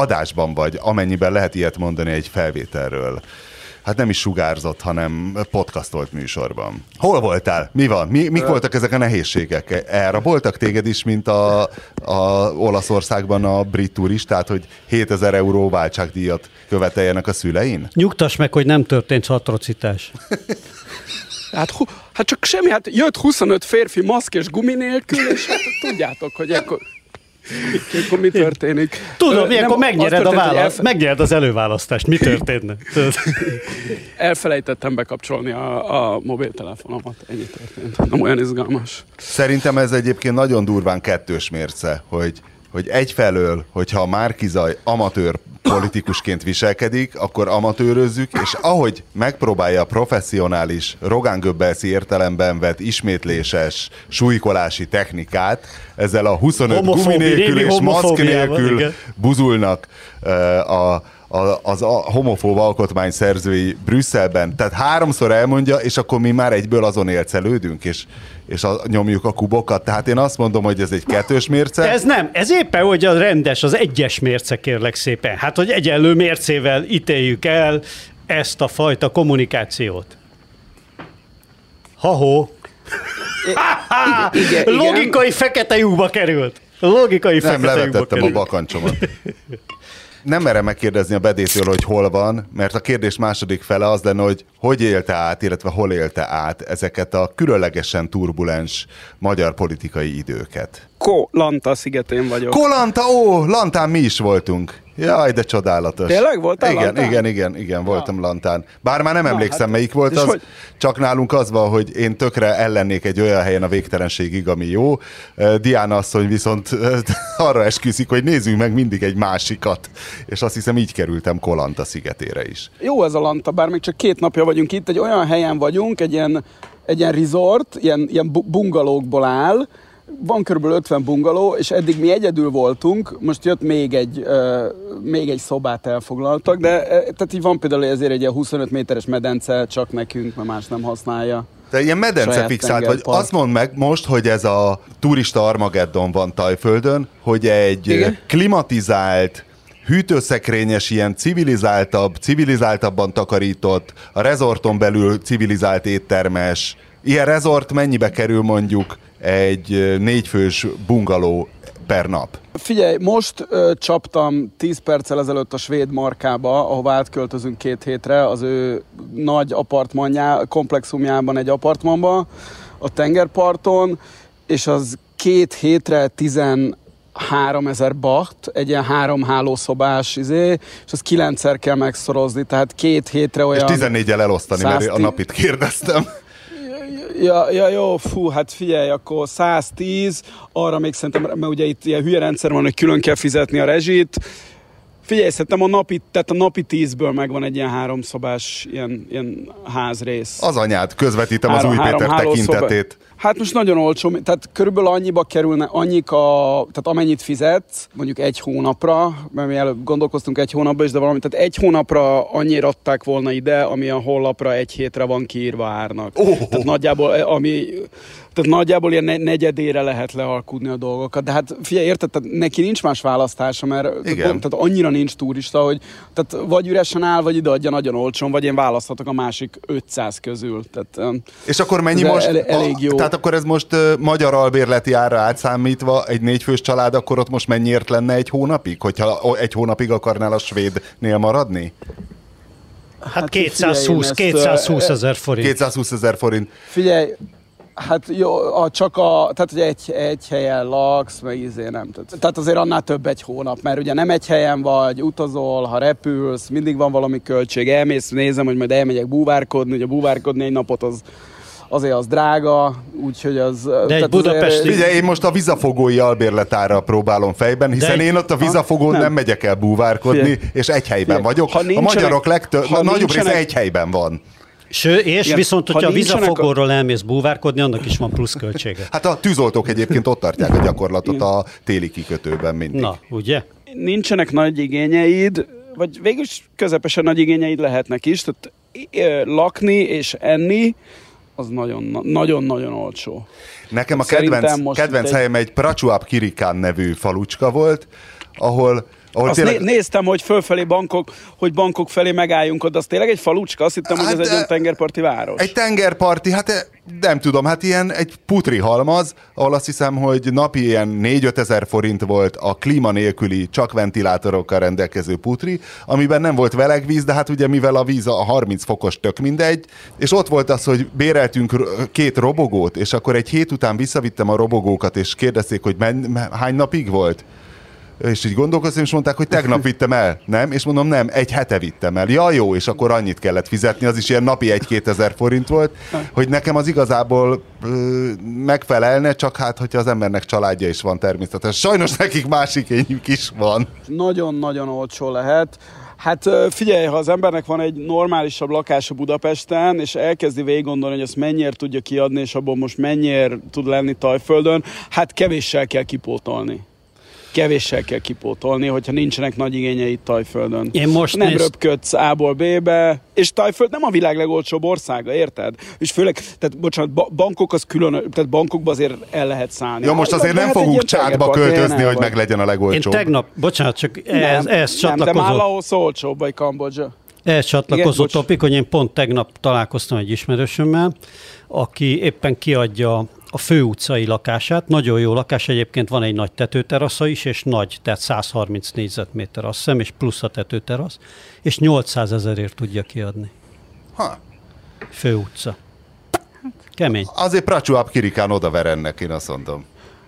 adásban vagy, amennyiben lehet ilyet mondani egy felvételről. Hát nem is sugárzott, hanem podcastolt műsorban. Hol voltál? Mi van? Mik voltak ezek a nehézségek? Elraboltak téged is, mint a Olaszországban a brit turistát, hogy 7000 euró váltságdíjat követeljenek a szülein? Nyugtass meg, hogy nem történt atrocitás. Hát csak semmi, hát jött 25 férfi maszk és gumi nélkül, és hát tudjátok, hogy akkor mi történik? Tudom, ilyenkor megnyered a választ, megnyered az előválasztást. Mi történne? Elfelejtettem bekapcsolni a mobiltelefonomat. Ennyi történt. Nem olyan izgalmas. Szerintem ez egyébként nagyon durván kettős mérce, hogy egyfelől, hogyha a Márki-Zay amatőr politikusként viselkedik, akkor amatőrözzük, és ahogy megpróbálja a professzionális, Rogán Göbbelszi értelemben vett ismétléses súlykolási technikát, ezzel a 25 gumi nélkül és maszk nélkül igen. Buzulnak az homofób alkotmány szerzői Brüsszelben. Tehát háromszor elmondja, és akkor mi már egyből azon élcelődünk, és nyomjuk a kubokat. Tehát én azt mondom, hogy ez egy kettős mérce. De ez nem, ez éppen, hogy a rendes, az egyes mérce, kérlek szépen. Hát, hogy egyenlő mércével ítéljük el ezt a fajta kommunikációt. Ha-hó! Igen. Logikai fekete lyukba került. Nem levetettem a bakancsomat. Nem merem megkérdezni a Bedétől, hogy hol van, mert a kérdés második fele az lenne, hogy élte át, illetve hol élte át ezeket a különlegesen turbulens magyar politikai időket. Ko Lanta szigetén vagyok. Ko Lanta, ó, Lantán mi is voltunk. Jaj, de csodálatos. Tényleg voltál Lantán? Igen, voltam Lantán. Bár már nem emlékszem, hát, melyik volt az. Hogy? Csak nálunk az van, hogy én tökre ellennék egy olyan helyen a végtelenségig, ami jó. Diana asszony viszont arra esküszik, hogy nézzünk meg mindig egy másikat. És azt hiszem, így kerültem Ko Lanta szigetére is. Jó ez a Lanta, bár még csak 2 napja vagyunk itt. Egy olyan helyen vagyunk, egy ilyen resort, ilyen bungalókból áll. Van kb. 50 bungaló, és eddig mi egyedül voltunk, most jött még egy szobát elfoglaltak, de tehát így van például ezért egy ilyen 25 méteres medence csak nekünk, mert más nem használja. Te ilyen medence fixált vagy. Azt mondd meg most, hogy ez a turista Armageddon van Tajföldön, hogy egy igen? klimatizált, hűtőszekrényes, ilyen civilizáltabban takarított, a rezorton belül civilizált éttermes. Ilyen rezort mennyibe kerül mondjuk egy 4 fős bungaló per nap? Figyelj, most csaptam 10 perccel ezelőtt a svéd markába, ahová átköltözünk 2 hétre, az ő nagy komplexumjában egy apartmanba, a tengerparton, és az 2 hétre 13 000 baht, egy ilyen 3 hálószobás, és az 9-szer kell megszorozni, tehát 2 hétre olyan... És 14-el elosztani, mert a napit kérdeztem. Ja, jó, fú, hát figyelj, akkor 110, arra még szerintem, mert ugye itt ilyen hülye rendszer van, hogy külön kell fizetni a rezsit. Figyelj, szerintem a napi 10-ből megvan egy ilyen 3 szobás ilyen házrész. Az anyád, közvetítem az Új Péter tekintetét. Hát most nagyon olcsó, tehát körülbelül annyiba kerülne, tehát amennyit fizetsz, mondjuk 1 hónapra, mert mi előbb gondolkoztunk 1 hónapba is, de valami, tehát 1 hónapra annyira adták volna ide, ami a honlapra 1 hétre van kiírva árnak. Oh. Tehát nagyjából ilyen negyedére lehet lealkudni a dolgokat. De hát figyelj, érted, tehát neki nincs más választása, mert tehát annyira nincs turista, hogy tehát vagy üresen áll, vagy ideadja nagyon olcsón, vagy én választhatok a másik 500 közül. Tehát, és akkor mennyi most? Elég jó. Tehát akkor ez most magyar albérleti árra átszámítva egy 4 fős család, akkor ott most mennyiért lenne 1 hónapig? Hogyha 1 hónapig akarnál a svédnél maradni? Hát 220 000 forint. 220 000 forint. Figyelj, hát jó, tehát hogy egy helyen laksz, meg nem. Tehát azért annál több 1 hónap, mert ugye nem egy helyen vagy, utazol, ha repülsz, mindig van valami költség, elmész, nézem, hogy majd elmegyek búvárkodni, ugye búvárkodni egy napot az drága, úgyhogy az... De egy budapesti... Figyelj, én most a vizafogói albérletára próbálom fejben, hiszen én ott a vizafogón nem megyek el búvárkodni, figyelj. És egy helyben vagyok. A magyarok nagyobb része egy helyben van. És viszont, hogyha a vizafogóról elmész búvárkodni, annak is van plusz költsége. Hát a tűzoltók egyébként ott tartják a gyakorlatot a téli kikötőben mindig. Na, ugye? Nincsenek nagy igényeid, vagy végül is közepesen nagy igényeid lehetnek is, tehát lakni és enni, az nagyon-nagyon olcsó. Nekem a kedvenc helyem egy Prachuap Khiri Khan nevű falucska volt, ahol Azt tényleg... néztem, hogy fölfelé bankok, hogy bankok felé megálljunk ott, az tényleg egy falucska? Azt hittem, hát, hogy ez egy olyan tengerparti város. Egy tengerparti, hát nem tudom, hát ilyen egy putri halmaz, ahol azt hiszem, hogy napi ilyen 4-5 ezer forint volt a klíma nélküli, csak ventilátorokkal rendelkező putri, amiben nem volt melegvíz, de hát ugye mivel a víz a 30 fokos tök mindegy, és ott volt az, hogy béreltünk 2 robogót, és akkor egy hét után visszavittem a robogókat, és kérdezték, hogy hány napig volt? És így gondolkoztam, és mondták, hogy tegnap vittem el, nem? És mondom, nem, egy hete vittem el. Ja, jó, és akkor annyit kellett fizetni, az is ilyen napi 1-2 ezer forint volt, hogy nekem az igazából megfelelne, csak hát, hogyha az embernek családja is van természetesen. Sajnos nekik más igényük is van. Nagyon-nagyon olcsó lehet. Hát figyelj, ha az embernek van egy normálisabb lakása Budapesten, és elkezdi végig gondolni, hogy ezt mennyire tudja kiadni, és abból most mennyire tud lenni Tajföldön, hát kevéssel kell kipótolni. Kevéssel kell kipótolni, hogyha nincsenek nagy igényei Tajföldön. Én most nem röpködsz A-ból B-be, és Tajföld nem a világ legolcsóbb országa, érted? És főleg, tehát bocsánat, bankok az külön, tehát bankokba azért el lehet szállni. Jó, most azért nem fogunk Csádba költözni, hogy meglegyen a legolcsóbb. Én tegnap, bocsánat, csak ehhez csatlakozó. Nem, de Málaos olcsóbb, vagy Kambodzsa. Ehhez csatlakozó topik, hogy én pont tegnap találkoztam egy ismerősömmel, aki éppen kiadja a főutcai lakását, nagyon jó lakás, egyébként van egy nagy tetőterasza is, és nagy, tehát 130 négyzetméter, azt hiszem, és plusz a tetőterasz, és 800 000-ért tudja kiadni. Ha. Főutca. Kemény. Azért Prachuap Khiri Khan odaver ennek, én azt mondom.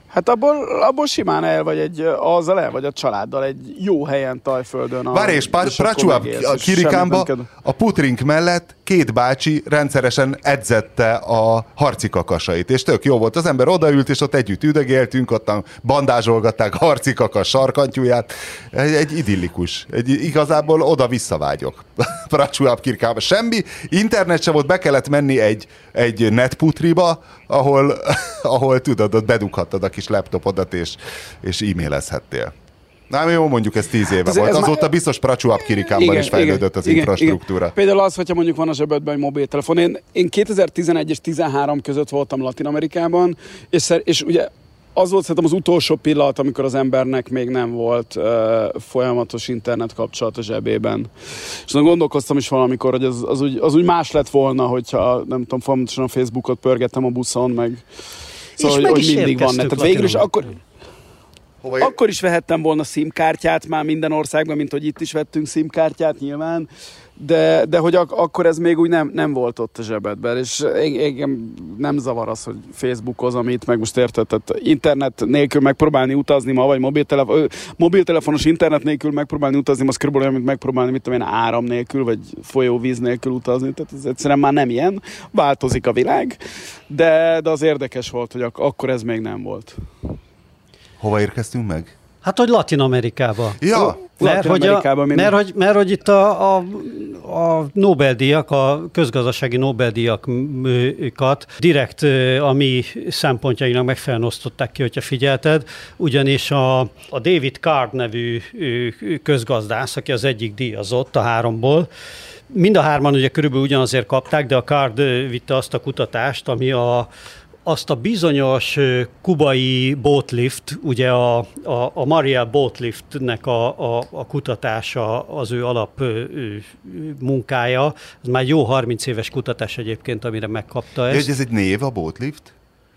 Hát abból simán el vagy azzal el vagy a családdal egy jó helyen Tajföldön. Várj, és Prachuap Khiri Khanba a putrink mellett 2 bácsi rendszeresen edzette a harci kakasait, és tök jó volt. Az ember odaült, és ott együtt üdögéltünk, ottan bandázsolgatták harci kakas sarkantyúját. Egy idillikus. Igazából oda-vissza vágyok. Prachuap Khiri Khanba semmi. Internet se volt, be kellett menni egy netputriba, ahol tudod, ott bedughattad a kis laptopodat, és e-mailezhettél. Na, jó, mondjuk ez 10 éve volt. Azóta biztos Prachuap Khiri Khanban is fejlődött az infrastruktúra. Igen. Például az, hogyha mondjuk van a zsebedben egy mobiltelefon. Én 2011 és 2013 között voltam Latin-Amerikában, és ugye az volt szerintem az utolsó pillanat, amikor az embernek még nem volt folyamatos internet kapcsolat a zsebében. És gondolkoztam is valamikor, hogy az úgy más lett volna, hogyha nem tudom, folyamatosan a Facebookot pörgettem a buszon, meg... Szóval, és hogy mindig van. Tehát végül is akkor... Akkor is vehettem volna SIM-kártyát már minden országban, mint hogy itt is vettünk SIM-kártyát nyilván, de hogy akkor ez még úgy nem volt ott a zsebedben, és engem nem zavar az, hogy Facebookozom itt, meg most érted, tehát internet nélkül megpróbálni utazni ma, vagy mobiltelefonos internet nélkül megpróbálni utazni, az körülbelül olyan, mint megpróbálni, mit tudom én, áram nélkül, vagy folyóvíz nélkül utazni, tehát ez egyszerűen már nem ilyen, változik a világ, de az érdekes volt, hogy akkor ez még nem volt. Hova érkeztünk meg? Hát, hogy Latin-Amerikába. Ja. Mert hogy itt a Nobel-díjak, a közgazdasági Nobel-díjakat direkt a mi szempontjainak megfelelően osztották ki, hogyha figyelted, ugyanis a David Card nevű közgazdász, aki az egyik díjazott a 3-ból, mind a 3-an ugye körülbelül ugyanazért kapták, de a Card vitte azt a kutatást, ami azt a bizonyos kubai Boatlift, ugye a Mariel Boatliftnek a kutatása, az ő alap munkája, az már jó 30 éves kutatás egyébként, amire megkapta ezt. Ez egy név, a Boatlift?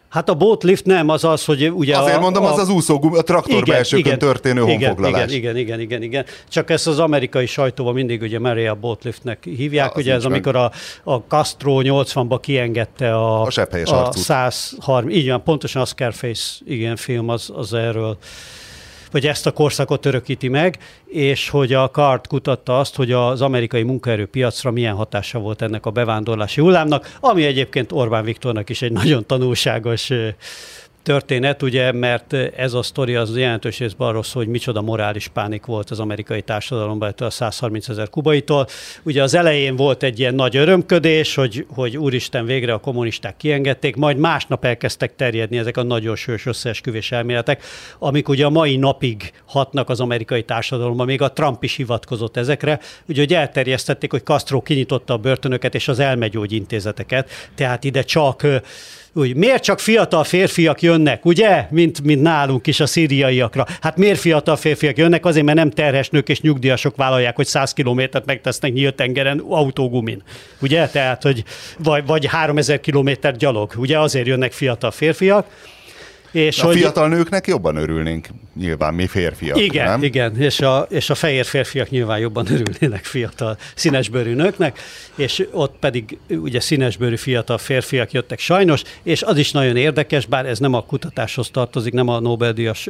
Hát a Boatlift nem, az az, hogy ugye... Azért mondom, az az úszógumi, a traktor belsőkön történő honfoglalás. Igen. Csak ezt az amerikai sajtóban mindig ugye Mariel Boatliftnek hívják. Ugye ez meg. Amikor a Castro 80-ba kiengedte a 130... Így van, pontosan a Scarface film az erről, hogy ezt a korszakot örökíti meg, és hogy a Card kutatta azt, hogy az amerikai munkaerőpiacra milyen hatása volt ennek a bevándorlási hullámnak, ami egyébként Orbán Viktornak is egy nagyon tanulságos történet, ugye, mert ez a sztori az jelentős részben arról szól, hogy micsoda morális pánik volt az amerikai társadalomban, a 130 000 kubaitól. Ugye az elején volt egy ilyen nagy örömködés, hogy úristen, végre a kommunisták kiengedték, majd másnap elkezdtek terjedni ezek a nagyon sős összeesküvés elméletek, amik ugye a mai napig hatnak az amerikai társadalomban, még a Trump is hivatkozott ezekre, ugye, hogy elterjesztették, hogy Castro kinyitotta a börtönöket és az elmegyógyintézeteket, tehát ide csak úgy, miért csak fiatal férfiak jönnek, ugye? Mint nálunk is a szíriaiakra. Hát miért fiatal férfiak jönnek? Azért, mert nem terhes nők és nyugdíjasok vállalják, hogy 100 kilométert megtesznek nyílt tengeren autógumin. Ugye? Tehát, hogy vagy 3000 kilométert gyalog. Ugye azért jönnek fiatal férfiak. És a fiatal nőknek jobban örülnénk, nyilván mi férfiak, igen, nem? Igen, és a fehér férfiak nyilván jobban örülnének fiatal színesbőrű nőknek, és ott pedig ugye színesbőrű fiatal férfiak jöttek sajnos, és az is nagyon érdekes, bár ez nem a kutatáshoz tartozik, nem a Nobel-díjas,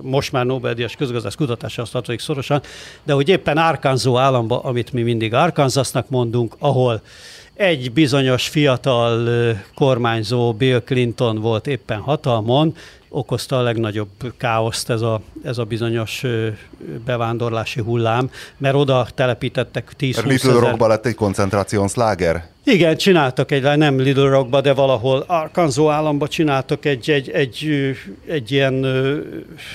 most már Nobel-díjas közgazdász kutatáshoz tartozik szorosan, de hogy éppen Arkansas államba, amit mi mindig Arkansasnak mondunk, ahol egy bizonyos fiatal kormányzó, Bill Clinton volt éppen hatalmon, okozta a legnagyobb káoszt ez a bizonyos bevándorlási hullám, mert oda telepítettek 10-20 ezer. Little Rockba lett egy koncentrációszláger? Igen, csináltak nem Little Rockba, de valahol Arkansas államba csináltak egy ilyen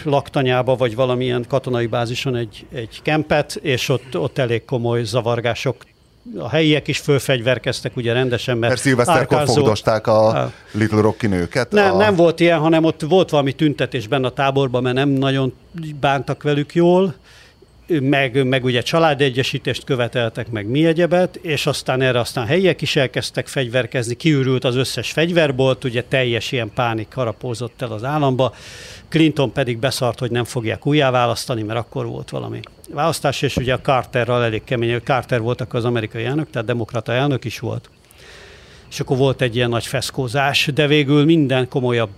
laktanyába, vagy valamilyen katonai bázison egy kempet, és ott elég komoly zavargások. A helyiek is fölfegyverkeztek ugye rendesen, mert szilveszterkor fogdosták a Little Rock-i nőket. Nem volt ilyen, hanem ott volt valami tüntetés benne a táborban, mert nem nagyon bántak velük jól, meg ugye családegyesítést követeltek, meg mi egyebet, és aztán helyiek is elkezdtek fegyverkezni, kiürült az összes fegyverbolt, ugye teljes ilyen pánik harapózott el az államba. Clinton pedig beszart, hogy nem fogják újjáválasztani, mert akkor volt valami választás, és ugye a Carterral elég kemény, hogy Carter volt akkor az amerikai elnök, tehát demokrata elnök is volt. És akkor volt egy ilyen nagy feszkózás, de végül minden komolyabb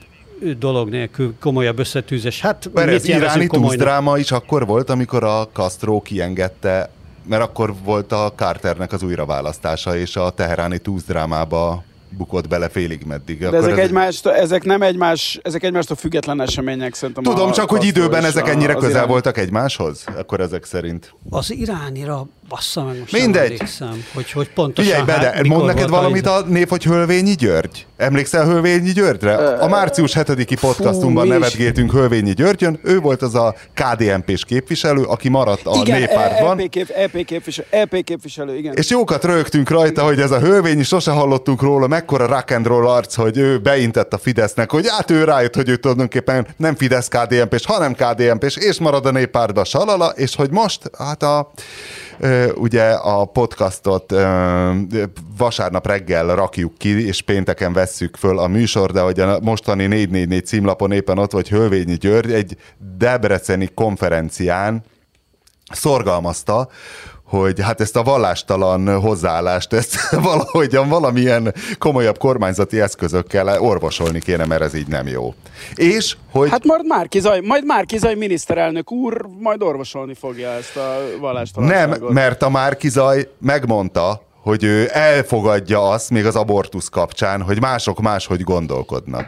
dolog nélkül, komolyabb összetűzés. Hát, mert ez iráni dráma is akkor volt, amikor a Castro kiengedte, mert akkor volt a Carternek az újraválasztása, és a teheráni drámába bukott bele félig meddig. De ezek egymástól független események szerintem. Tudom, csak hogy időben ezek ennyire közel voltak egymáshoz, akkor ezek szerint. Az iránira bassza meg most. Mindegy. Hogy pontosan. Figyelj be, de mond neked valamit a név, hogy Hölvényi György. Emlékszel Hölvényi Györgyre? A március 7-i podcastunkban nevetgéltünk Hölvényi Györgyön. Ő volt az a KDNP-s képviselő, aki maradt a néppártban. EP képviselő, igen. És jókat röhögtünk rajta, hogy ez a Hölvényi, sose hallottunk róla, mekkora rock and roll arc, hogy ő beintett a Fidesznek, hogy hát ő rájött, hogy ő tulajdonképpen nem Fidesz KDNP-s, hanem KDNP-s, és marad a néppártba salala, és hogy most, hát ugye a podcastot vasárnap reggel rakjuk ki, és pénteken vesszük föl a műsor, de hogy a mostani 444 címlapon éppen ott vagy Hölvényi György egy debreceni konferencián szorgalmazta, hogy hát ezt a vallástalan hozzáállást, ezt valahogyan valamilyen komolyabb kormányzati eszközökkel orvosolni kéne, mert ez így nem jó. És hogy... Hát majd Márki-Zay miniszterelnök úr majd orvosolni fogja ezt a vallástalanságot. Nem, mert a Márki-Zay megmondta, hogy ő elfogadja azt még az abortusz kapcsán, hogy mások máshogy gondolkodnak.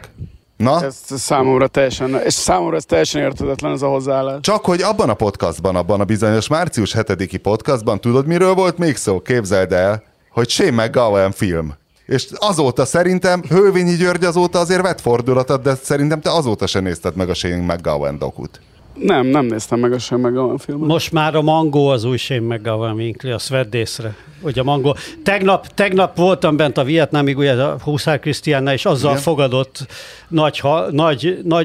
Na? Ez számomra teljesen érthetetlen ez a hozzáállás. Csak hogy abban a podcastban, abban a bizonyos március 7-i podcastban, tudod miről volt még szó? Képzeld el, hogy Shane McGowan film. És azóta szerintem, Hölvényi György azóta azért vett fordulatot, de szerintem te azóta sem nézted meg a Shane McGowan dokut. Nem néztem meg a Shane McGowan filmet. Most már a Mangó az új Shane McGowan vinkli, azt vedd észre, hogy a Mangó. Tegnap voltam bent a Vietnámig, ugye a Huszár Krisztiánnál, és azzal igen, fogadott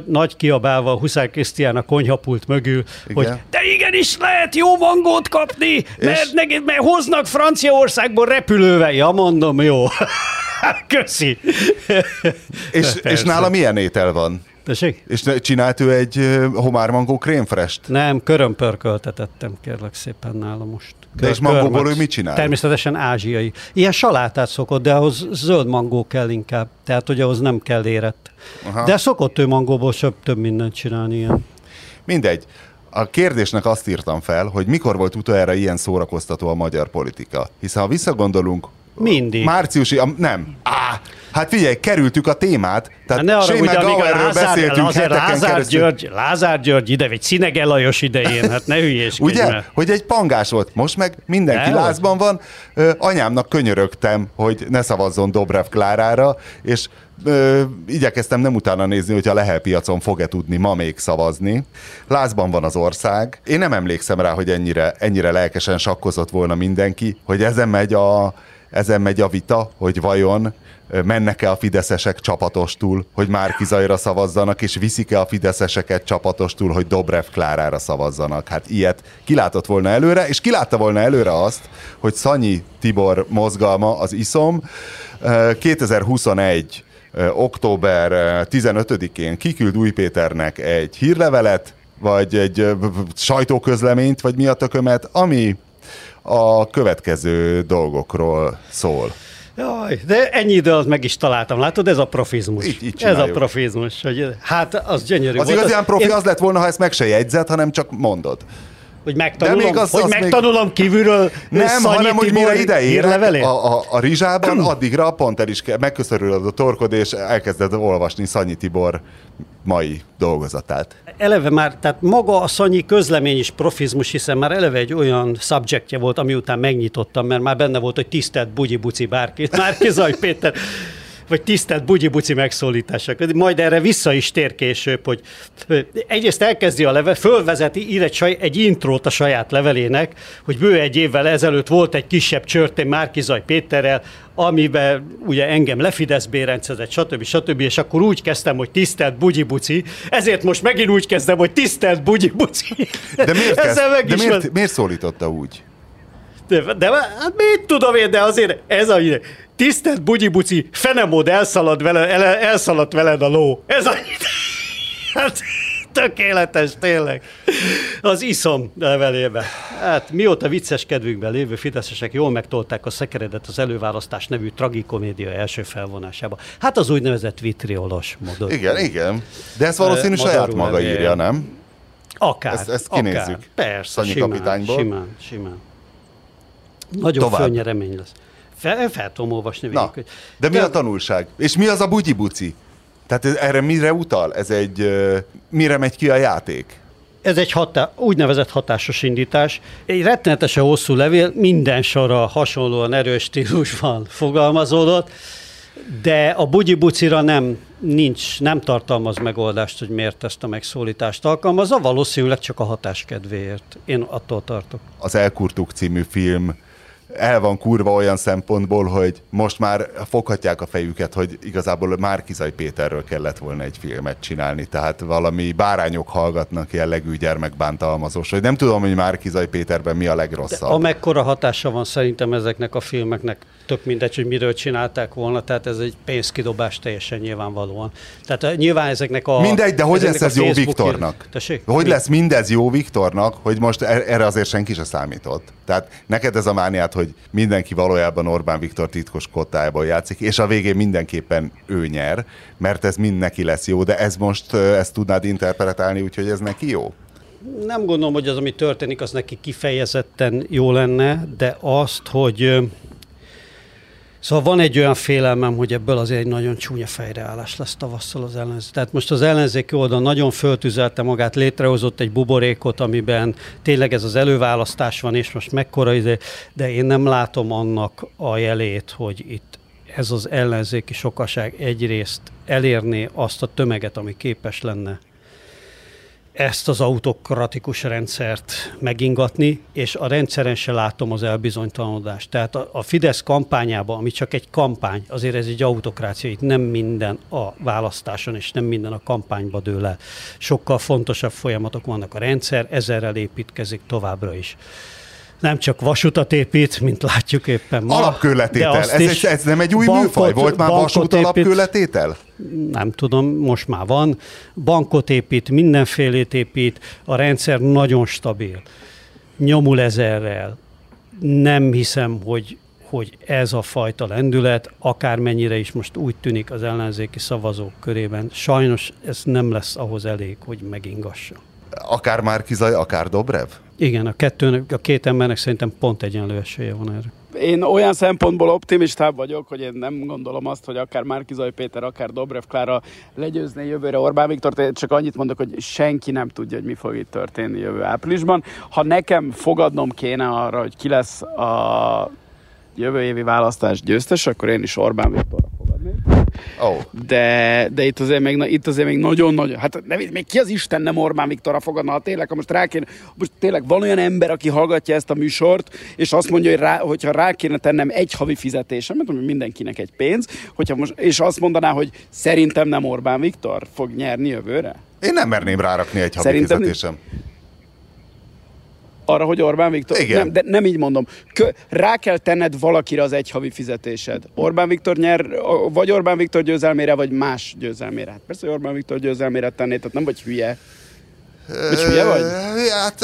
nagy kiabálva Huszár Krisztián a konyhapult mögül, igen, hogy de igenis lehet jó mangót kapni, mert hoznak Franciaországból repülővel. Ja, mondom, jó. Köszi. és nála milyen étel van? Tessék? És csinált ő egy homármangó krémfrest? Nem, körömpörköltetettem, kérlek szépen, nála most. De és mangóból ő mit csinál? Természetesen ázsiai. Ilyen salátát szokott, de ahhoz zöld mangó kell inkább, tehát hogy ahhoz nem kell érett. Aha. De szokott ő mangóból több mindent csinálni ilyen. Mindegy. A kérdésnek azt írtam fel, hogy mikor volt utoljára ilyen szórakoztató a magyar politika. Hiszen ha visszagondolunk, mindig. Márciusi, nem. Hát figyelj, kerültük a témát. Tehát ne arra, hogy amíg Lázár György ide, vagy Szinege Lajos idején, hát ne hülyéskedj. Ugye, hogy egy pangás volt. Most meg mindenki lázban van. Anyámnak könyörögtem, hogy ne szavazzon Dobrev Klárára, és igyekeztem nem utána nézni, hogy a lehelpiacon fog-e tudni ma még szavazni. Lázban van az ország. Én nem emlékszem rá, hogy ennyire lelkesen sakkozott volna mindenki, hogy ezen megy a ezen megy a vita, hogy vajon mennek-e a fideszesek csapatostul, hogy Márki-Zayra szavazzanak, és viszik-e a fideszeseket csapatostul, hogy Dobrev Klárára szavazzanak. Hát ilyet kilátott volna előre, és kilátta volna előre azt, hogy Szanyi Tibor mozgalma, az ISZOM 2021. október 15-én kiküld Új Péternek egy hírlevelet, vagy egy sajtóközleményt, vagy mi a tökömet, ami a következő dolgokról szól. Jaj, de ennyi idő alatt meg is találtam, látod, ez a profizmus. Így ez a profizmus, hogy hát az gyönyörű az volt. Az igazán profi az lett volna, ha ezt meg se jegyzed, hanem csak mondod. Hogy megtanulom, hogy megtanulom kívülről nem, hanem hogy mire ide érek a rizsában, addigra pont el is megköszörülöd a torkod, és elkezded olvasni Szanyi Tibor mai dolgozatát. Eleve már, tehát maga a Szanyi közlemény is profizmus, hiszen már eleve egy olyan subjectje volt, ami után megnyitottam, mert már benne volt, hogy tisztelt bugyi-buci bárkit, Márki-Zay Péter, vagy tisztelt bugyi-buci megszólítások. Majd erre vissza is tér később, hogy egyrészt elkezdi a level, fölvezeti, ír egy intrót a saját levelének, hogy bő egy évvel ezelőtt volt egy kisebb csörtén Márki-Zay Péterrel, amiben ugye engem lefidesz bérencezett, stb. És akkor úgy kezdtem, hogy tisztelt bugyi-buci, ezért most megint úgy kezdem, hogy tisztelt bugyi-buci. De miért szólította úgy? De hát mit tudom én, de azért ez a ide. Tisztelt bugyi-buci, fenemód elszaladt veled a ló. Ez a hát, tökéletes, tényleg. Az ISZOM levelében. Hát mióta vicces kedvünkben lévő fideszesek jól megtolták a szekeredet az előválasztás nevű tragikomédia első felvonásába. Hát az úgynevezett vitriolos módon. Igen. De ez valószínű saját maga írja, nem? Akár. Ezt kinézzük. Akár. Persze, Szanyi kapitányból. Simán. Nagyon fönnyeremény lesz. Fel tudom olvasni végig. De mi a tanulság? És mi az a bugyi-buci? Tehát erre mire utal? Ez egy... mire megy ki a játék? Ez egy úgynevezett hatásos indítás. Egy rettenetesen hosszú levél, minden sorra hasonlóan erős stílusban fogalmazódott, de a bugyi-bucira nem tartalmaz megoldást, hogy miért ezt a megszólítást alkalmazza, valószínűleg csak a hatás kedvéért. Én attól tartok. Az Elkúrtuk című film el van kurva olyan szempontból, hogy most már foghatják a fejüket, hogy igazából Márki-Zay Péterről kellett volna egy filmet csinálni, tehát valami bárányok hallgatnak jellegű gyermekbántalmazós, hogy nem tudom, hogy Márki-Zay Péterben mi a legrosszabb. De amekkora hatása van szerintem ezeknek a filmeknek, tök mindegy, hogy miről csinálták volna, tehát ez egy pénzkidobás teljesen nyilvánvalóan. Tehát nyilván ezeknek a... Mindegy, de hogy lesz ez jó Viktornak? Hogy lesz mindez jó Viktornak, hogy most erre azért senki se számított. Tehát neked ez a mániát, hogy mindenki valójában Orbán Viktor titkos kottájában játszik, és a végén mindenképpen ő nyer, mert ez mind neki lesz jó, de ez most, ezt tudnád interpretálni, úgyhogy ez neki jó? Nem gondolom, hogy az, ami történik, az neki kifejezetten jó lenne, de azt, hogy... Szóval van egy olyan félelmem, hogy ebből azért egy nagyon csúnya fejreállás lesz tavasszal az ellenzék. Tehát most az ellenzéki oldal nagyon föltüzelte magát, létrehozott egy buborékot, amiben tényleg ez az előválasztás van, és most mekkora ide, de én nem látom annak a jelét, hogy itt ez az ellenzéki sokaság egyrészt elérné azt a tömeget, ami képes lenne ezt az autokratikus rendszert megingatni, és a rendszeren se látom az elbizonytalanodást. Tehát a Fidesz kampányában, ami csak egy kampány, azért ez egy autokrácia, itt nem minden a választáson, és nem minden a kampányba dől el. Sokkal fontosabb folyamatok vannak, a rendszer ezerrel építkezik továbbra is. Nem csak vasutat épít, mint látjuk éppen ma. Alapkőletétel. Ez nem egy új műfaj? Volt már vasút alapkőletétel? Nem tudom, most már van. Bankot épít, mindenfélét épít, a rendszer nagyon stabil. Nyomul ezerrel. Nem hiszem, hogy ez a fajta lendület, akármennyire is most úgy tűnik az ellenzéki szavazók körében, sajnos ez nem lesz ahhoz elég, hogy megingassa. Akár Márki-Zay, akár Dobrev? Igen, a két embernek szerintem pont egyenlő esélye van erre. Én olyan szempontból optimistább vagyok, hogy én nem gondolom azt, hogy akár Márki-Zay Péter, akár Dobrev Klára legyőzné jövőre Orbán Viktort, csak annyit mondok, hogy senki nem tudja, hogy mi fog itt történni jövő áprilisban. Ha nekem fogadnom kéne arra, hogy ki lesz a jövő évi választás győztes, akkor én is Orbán Viktorra fogadnék. Oh. De itt azért még nagyon nagy, hát nem, még ki az Isten nem Orbán Viktorra fogadna, ha tényleg, ha most rá kéne, most tényleg van olyan ember, aki hallgatja ezt a műsort, és azt mondja, hogy hogyha rá kéne tennem egy havi fizetésemet, ami mindenkinek egy pénz, hogyha most, és azt mondaná, hogy szerintem nem Orbán Viktor fog nyerni jövőre? Én nem merném rárakni egy havi fizetésem. Arra, hogy Orbán Viktor... Igen. Nem, de nem így mondom. Rá kell tenned valakire az egy havi fizetésed. Orbán Viktor nyer, vagy Orbán Viktor győzelmére, vagy más győzelmére. Hát persze, hogy Orbán Viktor győzelmére tenné, tehát nem vagy hülye. Vagy hülye vagy? Hát,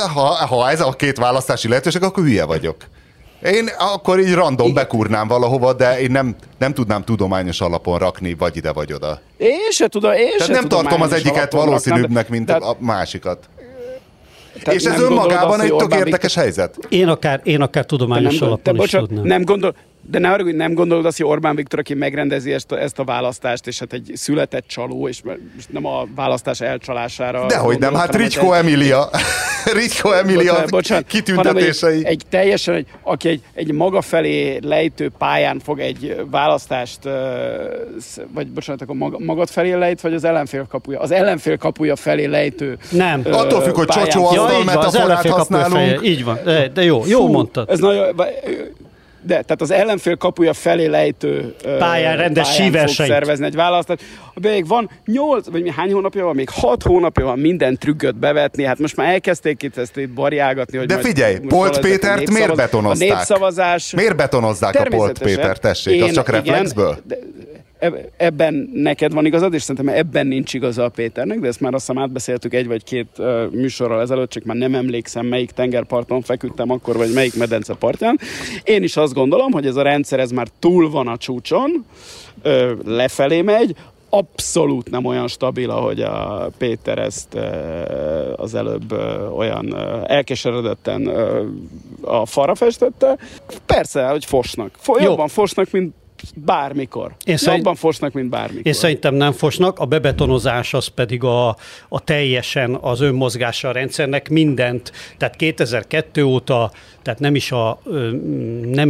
ha ez a két választási lehetőség, akkor hülye vagyok. Én akkor így random bekúrnám valahova, de én nem tudnám tudományos alapon rakni, vagy ide, vagy oda. Én se tudom, tehát nem tartom az egyiket valószínűbbnek, mint a másikat. Tehát és ez önmagában egy tök érdekes helyzet. Én akár tudományos alapon is tudnám. Nem gondolod azt, hogy Orbán Viktor, aki megrendezi ezt a választást, és hát egy született csaló, és nem a választás elcsalására... Dehogy nem, hát Ricskó Emília. Ricskó Emília kitüntetései. Egy teljesen, aki egy maga felé lejtő pályán fog egy választást, vagy bocsánat, akkor magad felé lejt, vagy az ellenfél kapuja? Az ellenfél kapuja felé lejtő. Nem. Attól függ, hogy csocsóasztal metaforát használunk. Így van, de jó mondtad. Ez nagyon... De, tehát az ellenfél kapuja felé lejtő pályán fog szervezni egy választást. Még van 8, vagy hány hónapja van? Még 6 hónapja van minden trükköt bevetni. Hát most már elkezdték ezt itt barjálgatni. Hogy de figyelj, Polt Pétert miért betonozták? A népszavazás... Miért betonozzák a Polt Pétert, tessék? Az csak reflexből? Ebben neked van igazad, és szerintem ebben nincs igaza a Péternek, de ezt már azt hiszem átbeszéltük egy vagy két műsorral ezelőtt, csak már nem emlékszem, melyik tengerparton feküdtem akkor, vagy melyik medence partján. Én is azt gondolom, hogy ez a rendszer ez már túl van a csúcson, lefelé megy, abszolút nem olyan stabil, ahogy a Péter ezt az előbb olyan elkeseredetten a falra festette. Persze, hogy fosnak. Jobban fosnak, mint bármikor. Jobban fosnak, mint bármikor. Én szerintem nem fosnak, a bebetonozás az pedig a teljesen az önmozgása a rendszernek mindent. Tehát 2002 óta, tehát nem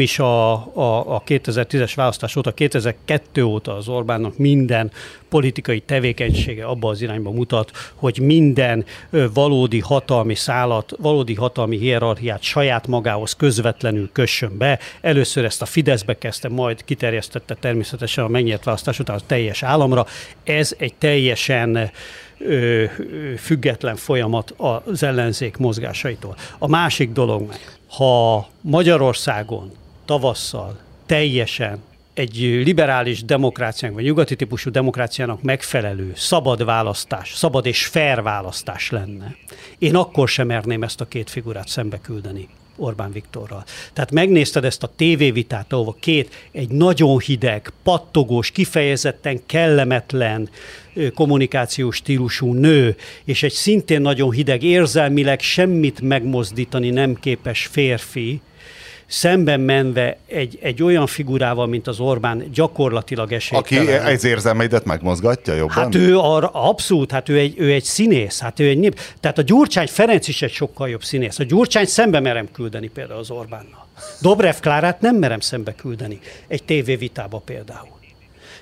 is a 2010-es választás óta, 2002 óta az Orbánnak minden politikai tevékenysége abba az irányba mutat, hogy minden valódi hatalmi szálat, valódi hatalmi hierarchiát saját magához közvetlenül kössön be. Először ezt a Fideszbe kezdte, majd kiterjesztette természetesen a megnyert választás után a teljes államra. Ez egy teljesen független folyamat az ellenzék mozgásaitól. A másik dolog, ha Magyarországon tavasszal teljesen egy liberális demokráciánk, vagy nyugati típusú demokráciának megfelelő szabad választás, szabad és fair választás lenne, én akkor sem merném ezt a két figurát szembe küldeni Orbán Viktorral. Tehát megnézted ezt a tévévitát, ahol egy nagyon hideg, pattogós, kifejezetten kellemetlen kommunikációs stílusú nő, és egy szintén nagyon hideg, érzelmileg semmit megmozdítani nem képes férfi, szemben menve egy olyan figurával, mint az Orbán, gyakorlatilag esélytelen. Aki az érzelmeidet megmozgatja jobban? Hát ő abszolút, hát ő egy színész, hát ő egy... Tehát a Gyurcsány Ferenc is egy sokkal jobb színész. A Gyurcsány szembe merem küldeni például az Orbánnal. Dobrev Klárát nem merem szembe küldeni egy tévévitába például.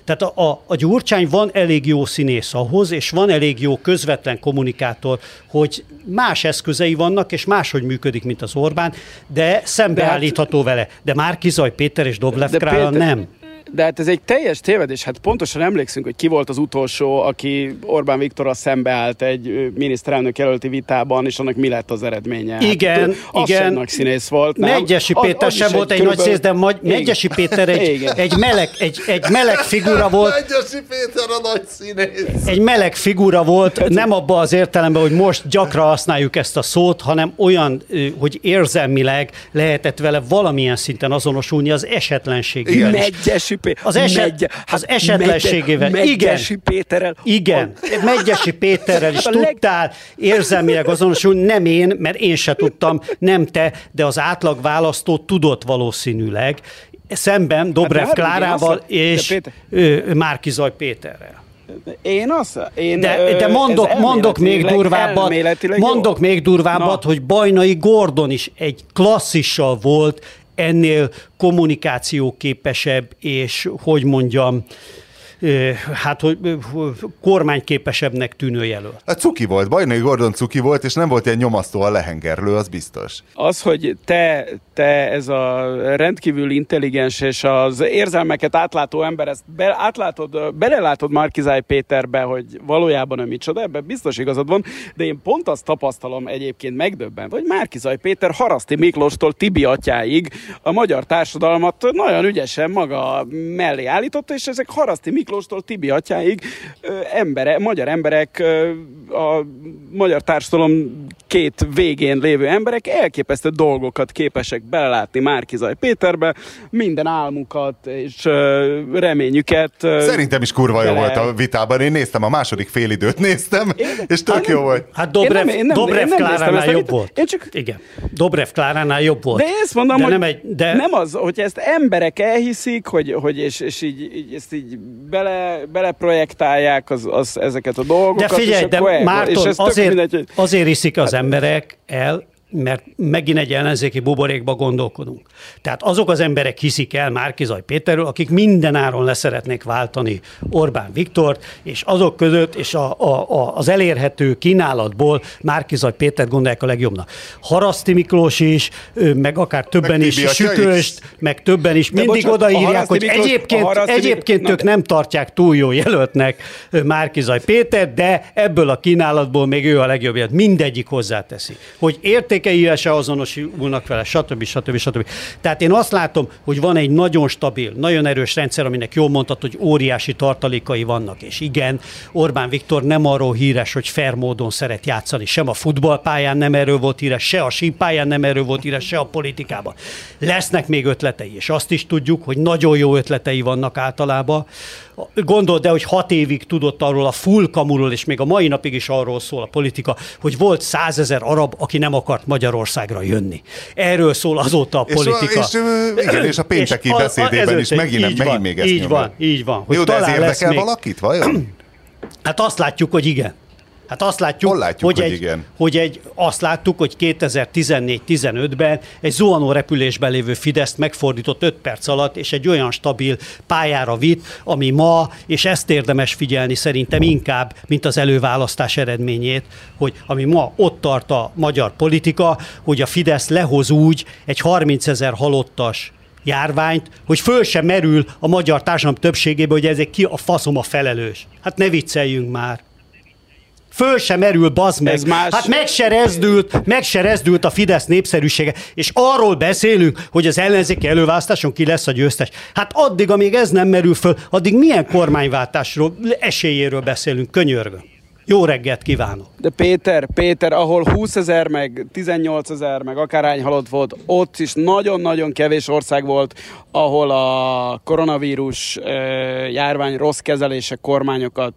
Tehát a Gyurcsány van elég jó színész ahhoz, és van elég jó közvetlen kommunikátor, hogy más eszközei vannak, és máshogy működik, mint az Orbán, de szembeállítható vele. De Márki-Zay Péter és Dobrev Klára nem. De hát ez egy teljes tévedés, hát pontosan emlékszünk, hogy ki volt az utolsó, aki Orbán Viktorral szembeállt egy miniszterelnök jelölti vitában, és annak mi lett az eredménye? Igen, hát, igen. Nagy színész volt, nem? Medgyessy Péter sem volt egy nagy színész, de Medgyessy Péter egy meleg figura volt. Medgyessy Péter a nagy színész. Egy meleg figura volt, nem abban az értelemben, hogy most gyakran használjuk ezt a szót, hanem olyan, hogy érzelmileg lehetett vele valamilyen szinten azonosulni az esetlenségével is. Az esetlenségével. Medgyessy Péterrel. Igen, Medgyessy Péterrel is tudtál érzelmileg azonosul, nem én, mert én se tudtam, nem te, de az átlag választó tudott valószínűleg, szemben Dobrev Klárával és Márki-Zay Péterrel. De mondok még durvábbat, hogy Bajnai Gordon is egy klasszissal volt, ennél kommunikációképesebb és, hogy mondjam, hát hogy kormányképesebbnek tűnő jelölt. A cuki volt, Bajnai Gordon cuki volt, és nem volt ilyen nyomasztó a lehengerlő, az biztos. Az, hogy te ez a rendkívül intelligens és az érzelmeket átlátó ember, ezt belelátod Márki-Zay Péterbe, hogy valójában ő micsoda, ebben biztos igazad van, de én pont azt tapasztalom egyébként megdöbbent, hogy Márki-Zay Péter Haraszti Miklóstól Tibi atyáig a magyar társadalmat nagyon ügyesen maga mellé állította, és ezek Haraszti Miklóstól Tibi atyáig magyar emberek, a magyar társadalom két végén lévő emberek elképesztő dolgokat képesek belelátni Márki-Zay Péterbe, minden álmukat és reményüket. Szerintem is kurva jó volt a vitában, én néztem a második félidőt, és tök jó volt. Hát Dobrev Kláránál jobb volt. Igen, Dobrev Kláránál jobb volt. De ezt mondom, nem az, hogy ezt emberek elhiszik, hogy és így ezt így beleprojektálják ezeket a dolgokat. De figyelj, de Márton, azért hiszik az emberek el, mert megint egy ellenzéki buborékba gondolkodunk. Tehát azok az emberek hiszik el Márki-Zay Péterről, akik mindenáron leszeretnék váltani Orbán Viktort, és azok között, és az elérhető kínálatból Márki-Zay Pétert gondolják a legjobbnak. Haraszti Miklós is, meg akár többen meg is, Sütőst, meg többen is, mindig odaírják, hogy egyébként ők nem tartják túl jó jelöltnek Márki-Zay Pétert, de ebből a kínálatból még ő a legjobb jelölt. Mindegyik hozzáteszi, hogy értékeivel se azonosulnak vele, stb. Tehát én azt látom, hogy van egy nagyon stabil, nagyon erős rendszer, aminek jól mondtad, hogy óriási tartalékai vannak, és igen, Orbán Viktor nem arról híres, hogy fair módon szeret játszani, sem a futballpályán nem erről volt híres, se a sípályán nem erről volt híres, se a politikában. Lesznek még ötletei, és azt is tudjuk, hogy nagyon jó ötletei vannak általában. Gondold el, hogy 6 évig tudott arról a full kamuról, és még a mai napig is arról szól a politika, hogy volt 100 000 arab, aki nem akart Magyarországra jönni. Erről szól azóta a politika. És a pénteki beszédében is megint még ezt nyomja. Így van. Jó, de ez érdekel valakit, vajon? Hát azt látjuk, hogy igen. Hát azt láttuk, hogy 2014-15-ben egy zuhanó repülésben lévő Fideszt megfordított 5 perc alatt, és egy olyan stabil pályára vitt, ami ma, és ezt érdemes figyelni szerintem inkább, mint az előválasztás eredményét, hogy ami ma ott tart a magyar politika, hogy a Fidesz lehoz úgy egy 30 000 halottas járványt, hogy föl sem merül a magyar társadalom többségében, hogy ezért ki a faszom a felelős. Hát ne vicceljünk már. Föl sem erül, bazd meg. Hát megserezdült a Fidesz népszerűsége, és arról beszélünk, hogy az ellenzéki előválasztáson ki lesz a győztes. Hát addig, amíg ez nem merül föl, addig milyen kormányváltásról, esélyéről beszélünk, könyörgöm. Jó reggelt kívánok! De Péter, ahol 20 000 meg 18 000 meg akárhány halott volt, ott is nagyon-nagyon kevés ország volt, ahol a koronavírus járvány rossz kezelése kormányokat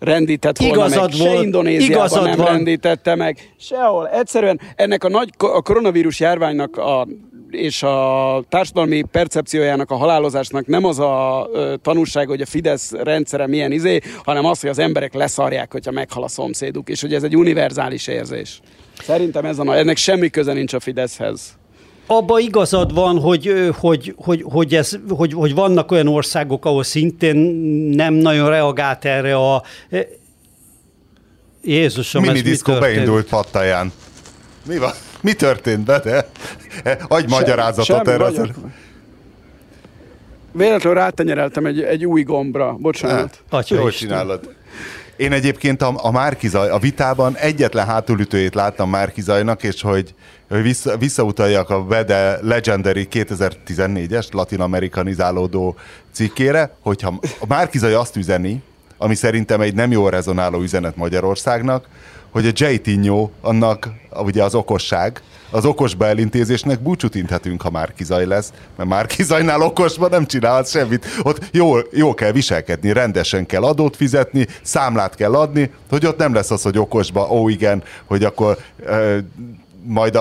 rendített volna igazad meg, volt, se Indonéziában nem van. Rendítette meg, sehol. Egyszerűen ennek a koronavírus járványnak és a társadalmi percepciójának, a halálozásnak nem az a tanúság, hogy a Fidesz rendszere milyen hanem az, hogy az emberek leszarják, hogyha meghal a szomszéduk, és hogy ez egy univerzális érzés. Szerintem ennek semmi köze nincs a Fideszhez. Abba igazad van, hogy vannak olyan országok, ahol szintén nem nagyon reagált erre a... Jézusom, ez mi történt? Minidiszkó beindult Pattaján. Mi van? Mi történt? De adj magyarázatot erre. Véletlenül rátenyereltem egy új gombra. Bocsánat. Jól csinálod. Én egyébként a Márki-Zay, a vitában egyetlen hátulütőjét láttam Márki-Zaynak, és hogy visszautaljak a Bede Legendary 2014-es latinamerikanizálódó cikkére, hogyha a Márki-Zay azt üzeni, ami szerintem egy nem jól rezonáló üzenet Magyarországnak, hogy a Jaitinho, annak ugye az okosság, az okos elintézésnek búcsút inthetünk, ha Márki-Zay lesz, mert Márki-Zaynál okosban nem csinálhat semmit. Ott jól kell viselkedni, rendesen kell adót fizetni, számlát kell adni, hogy ott nem lesz az, hogy okosba, ó igen, hogy akkor majd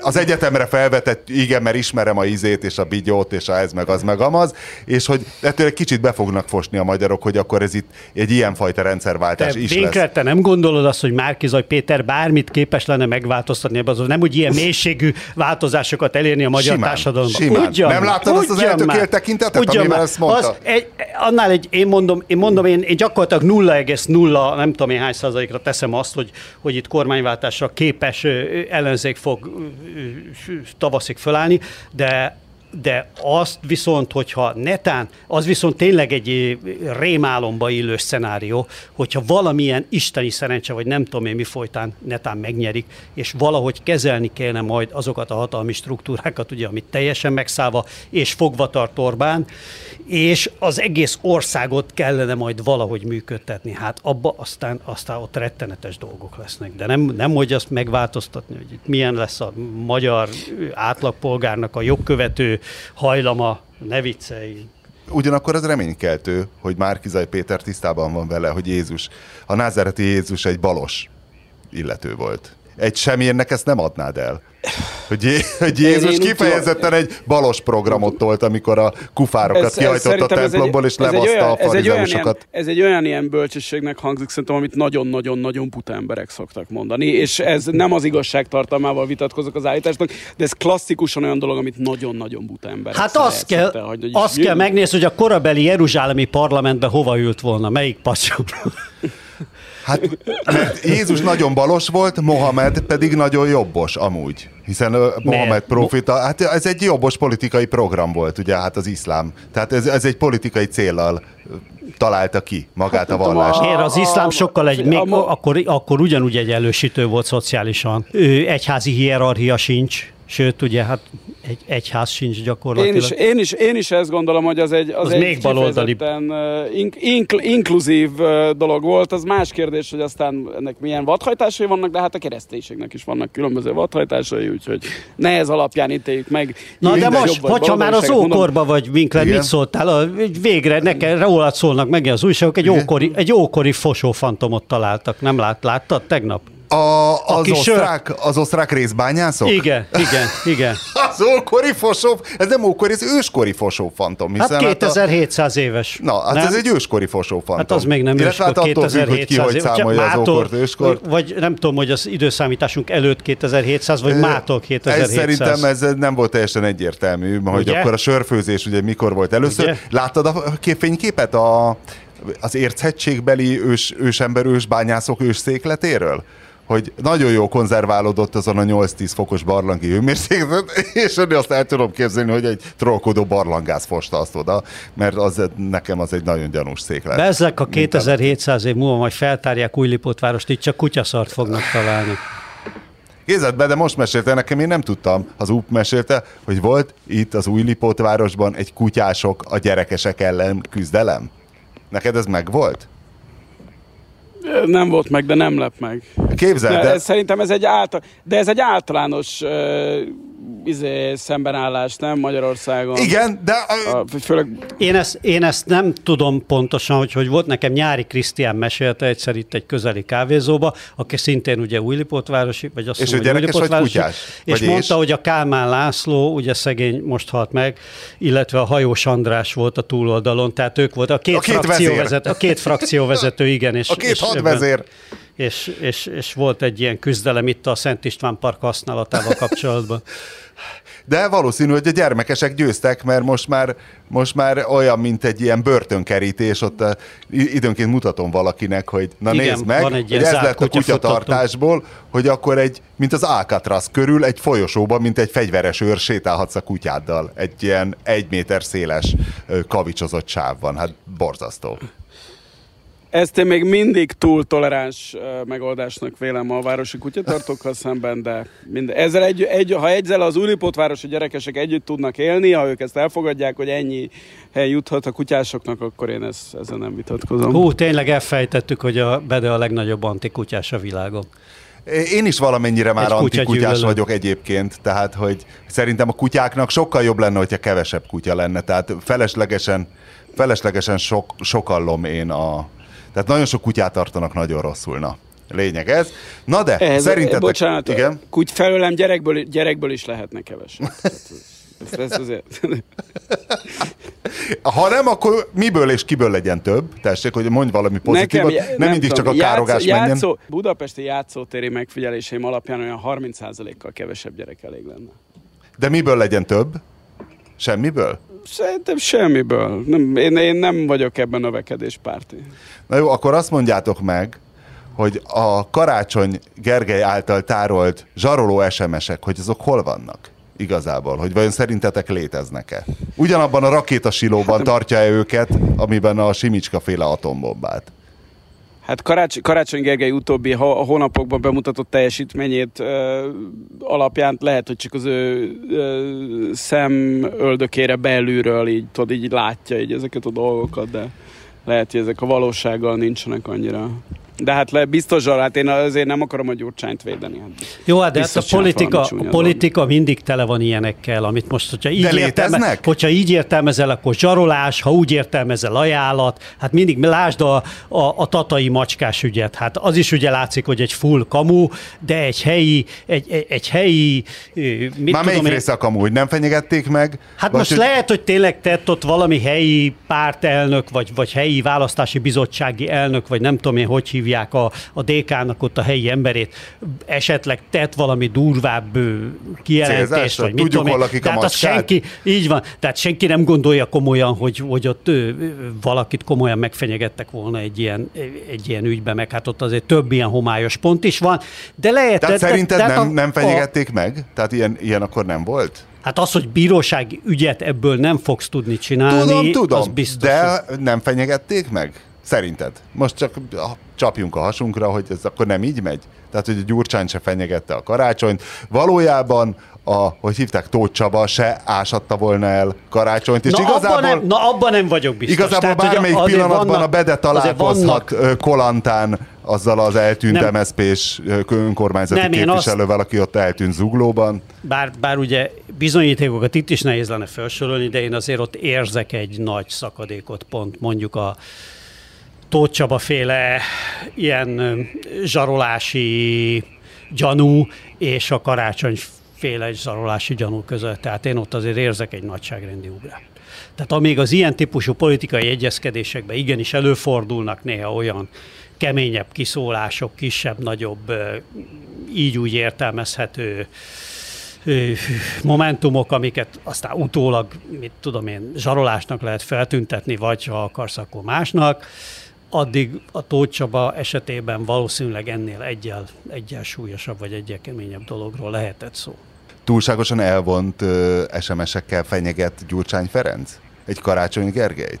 az egyetemre felvetett, igen, mert ismerem a izét, és a bigyót, és a ez, meg az, meg amaz, és hogy ettől egy kicsit be fognak fosni a magyarok, hogy akkor ez itt egy ilyenfajta rendszerváltás is lesz. Vénkre te nem gondolod azt, hogy Márki-Zay Péter bármit képes lenne megváltoztatni ebben, az nem úgy ilyen mélységű változásokat elérni a magyar társadalomban. Nem láttad azt az eltökélt tekintetet, amivel ezt mondta? Annál egy, én gyakorlatilag 0,0, nem tudom én hány százalékra teszem azt, hogy itt kormányváltásra képes ellenzék fog tavaszig fölállni, de azt viszont, hogyha netán, az viszont tényleg egy rémálomba illő szenárió, hogyha valamilyen isteni szerencse, vagy nem tudom én mi folytán netán megnyerik, és valahogy kezelni kellene majd azokat a hatalmi struktúrákat, ugye, amit teljesen megszállva, és fogva tart Orbán, és az egész országot kellene majd valahogy működtetni. Hát abba aztán ott rettenetes dolgok lesznek, de nem hogy azt megváltoztatni, hogy itt milyen lesz a magyar átlagpolgárnak a jogkövető hajlama, ne viccelj. Ugyanakkor az reménykeltő, hogy Márki-Zay Péter tisztában van vele, hogy Jézus, a názáreti Jézus egy balos illető volt. Egy semmilyennek ezt nem adnád el. Hogy Jézus kifejezetten egy balos programot tolt, amikor a kufárokat kihajtott a templomból, és levaszta a farizeusokat. Ez egy olyan ilyen bölcsességnek hangzik, szerintem, amit nagyon-nagyon-nagyon buta emberek szoktak mondani, és ez nem az igazság tartalmával vitatkozok az állításnak, de ez klasszikusan olyan dolog, amit nagyon-nagyon buta emberek kell megnézni, hogy a korabeli jeruzsálemi parlamentben hova ült volna, melyik pacsokban. Hát, mert Jézus nagyon balos volt, Mohamed pedig nagyon jobbos amúgy, hiszen Mohamed profita, hát ez egy jobbos politikai program volt, ugye, hát az iszlám. Tehát ez egy politikai céllal találta ki magát a vallást. Miért az iszlám sokkal akkor ugyanúgy egy elősítő volt szociálisan. Egyházi hierarchia sincs. Sőt, ugye, hát egy egyház sincs gyakorlatilag. Én is ezt gondolom, hogy az egy kifejezetten inkluzív dolog volt. Az más kérdés, hogy aztán ennek milyen vadhajtásai vannak, de hát a kereszténységnek is vannak különböző vadhajtásai, úgyhogy ne ez alapján ítéljük meg. Na de most, hogyha már az ókorba vagy, Winkler, mit szóltál? Végre neked rólad szólnak meg az újságok, egy ókori fosófantomot találtak. Nem láttad tegnap? Az osztrák részbányászok? Igen. Az ókori fosó, ez nem ókori, ez őskori fosófantom. Hát 2700 éves. Na, hát ez egy őskori fosófantom. Hát az még nem őskor, 2700 éves. Vagy nem tudom, hogy az időszámításunk előtt 2700, vagy mától 2700. Szerintem ez nem volt teljesen egyértelmű, hogy akkor a sörfőzés ugye mikor volt először. Ugye? Láttad a fényképet az Érchegységbeli ősember ősbányászok ősszékletéről? Hogy nagyon jól konzerválódott azon a 8-10 fokos barlangi hőmérséklet, és azt el tudom képzelni, hogy egy trollkodó barlangász fosta azt oda, mert nekem az egy nagyon gyanús széklet. Bezzek a 2700 év múlva majd feltárják Újlipótvárost, itt csak kutyaszart fognak találni. Kézedbe, de most mesélte nekem, én nem tudtam, az úp mesélte, hogy volt itt az Újlipótvárosban egy kutyások a gyerekesek ellen küzdelem. Neked ez megvolt? Nem volt meg, de nem lep meg. Képzeld, de... Szerintem ez egy általános szembenállás, nem Magyarországon? Igen, de... Én ezt nem tudom pontosan, hogy volt, nekem Nyári Krisztián mesélte egyszer itt egy közeli kávézóba, aki szintén ugye újlipótvárosi, vagy azt mondom, hogy újlipótvárosi, és mondta, hogy a Kálmán László, ugye szegény, most halt meg, illetve a Hajós András volt a túloldalon, tehát ők volt a két frakcióvezető, igen, és... És volt egy ilyen küzdelem itt a Szent István Park használatával kapcsolatban. De valószínű, hogy a gyermekesek győztek, mert most már olyan, mint egy ilyen börtönkerítés, ott időnként mutatom valakinek, hogy na igen, nézd meg, hogy ez lett a kutyatartásból, hogy akkor mint az Alcatraz körül egy folyosóban, mint egy fegyveres őr sétálhatsz a kutyáddal. Egy ilyen 1 méter széles kavicsozott sáv van, hát borzasztó. Ezt én még mindig túl toleráns megoldásnak vélem a városi kutyatartókkal szemben, de ha ezzel az újlipótvárosi gyerekesek együtt tudnak élni, ha ők ezt elfogadják, hogy ennyi hely juthat a kutyásoknak, akkor én ezzel nem vitatkozom. Hú, tényleg elfejtettük, hogy a Bede a legnagyobb antikutyás a világon. Én is valamennyire már antikutyás vagyok egyébként, tehát hogy szerintem a kutyáknak sokkal jobb lenne, hogyha kevesebb kutya lenne, tehát feleslegesen sokallom én Tehát nagyon sok kutyát tartanak nagyon rosszul. Lényeg ez. Na de, ehhez, szerintetek... Bocsánat, igen? Úgy felőlem gyerekből is lehetne keveset. Ez azért. Ha nem, akkor miből és kiből legyen több? Tessék, hogy mondj valami pozitívat. Nekem, nem mindig tudom, csak a károgás menjen. Budapesti játszótéri megfigyeléseim alapján olyan 30%-kal kevesebb gyerek elég lenne. De miből legyen több? Semmiből? Szerintem semmiből. Nem, én nem vagyok ebben növekedéspárti. Na jó, akkor azt mondjátok meg, hogy a Karácsony Gergely által tárolt zsaroló SMS-ek, hogy azok hol vannak? Igazából, hogy vajon szerintetek léteznek-e? Ugyanabban a rakétasilóban tartja-e őket, amiben a Simicska-féle atombombát? Hát Karácsony Gergely utóbbi hónapokban bemutatott teljesítményét alapján lehet, hogy csak az ő szemöldökére belülről így látja így ezeket a dolgokat, de lehet, hogy ezek a valósággal nincsenek annyira... De hát biztosan, én azért nem akarom a Gyurcsányt védeni. Jó, de hát a politika mindig tele van ilyenekkel, amit most, hogyha így értelmezel, akkor zsarolás, ha úgy értelmezel, ajánlat, hát mindig lásd a tatai macskás ügyet. Hát az is ugye látszik, hogy egy full kamu, de egy helyi... Már melyik része a kamu, hogy nem fenyegették meg? Hát most lehet, hogy tényleg tett ott valami helyi pártelnök, vagy helyi választási bizottsági elnök, vagy nem tudom én, hogy hívják, a DK-nak ott a helyi emberét, esetleg tett valami durvább kijelentést, vagy mit tudom én. Tehát az senki, így van, tehát senki nem gondolja komolyan, hogy ott valakit komolyan megfenyegettek volna egy ilyen ügyben, meg hát ott azért több ilyen homályos pont is van, de lehet... Tehát szerinted nem fenyegették meg? Tehát ilyen akkor nem volt? Hát az, hogy bírósági ügyet ebből nem fogsz tudni csinálni, tudom, az biztos. De nem fenyegették meg? Szerinted? Most csak csapjunk a hasunkra, hogy ez akkor nem így megy? Tehát, hogy a Gyurcsány se fenyegette a Karácsonyt. Valójában hogy hívták, Tóth Csaba se ásatta volna el Karácsonyt. És abban nem vagyok biztos. Igazából tehát, bármelyik pillanatban a Bede találkozhat Ko Lantán, azzal az eltűnt MSZP-s önkormányzati képviselővel, aki ott eltűnt Zuglóban. Bár ugye bizonyítékokat itt is nehéz lenne felsorolni, de én azért ott érzek egy nagy szakadékot pont mondjuk a Tóth Csaba féle ilyen zsarolási gyanú és a Karácsony féle zsarolási gyanú között. Tehát én ott azért érzek egy nagyságrendi ugrást. Tehát amíg az ilyen típusú politikai egyezkedésekben igenis előfordulnak néha olyan keményebb kiszólások, kisebb-nagyobb, így úgy értelmezhető momentumok, amiket aztán utólag, mit tudom én, zsarolásnak lehet feltüntetni, vagy ha akarsz, akkor másnak, addig a Tóth Csaba esetében valószínűleg ennél egyel súlyosabb, vagy egyel keményebb dologról lehetett szó. Túlságosan elvont SMS-ekkel fenyeget Gyurcsány Ferenc? Egy Karácsony Gergelyt?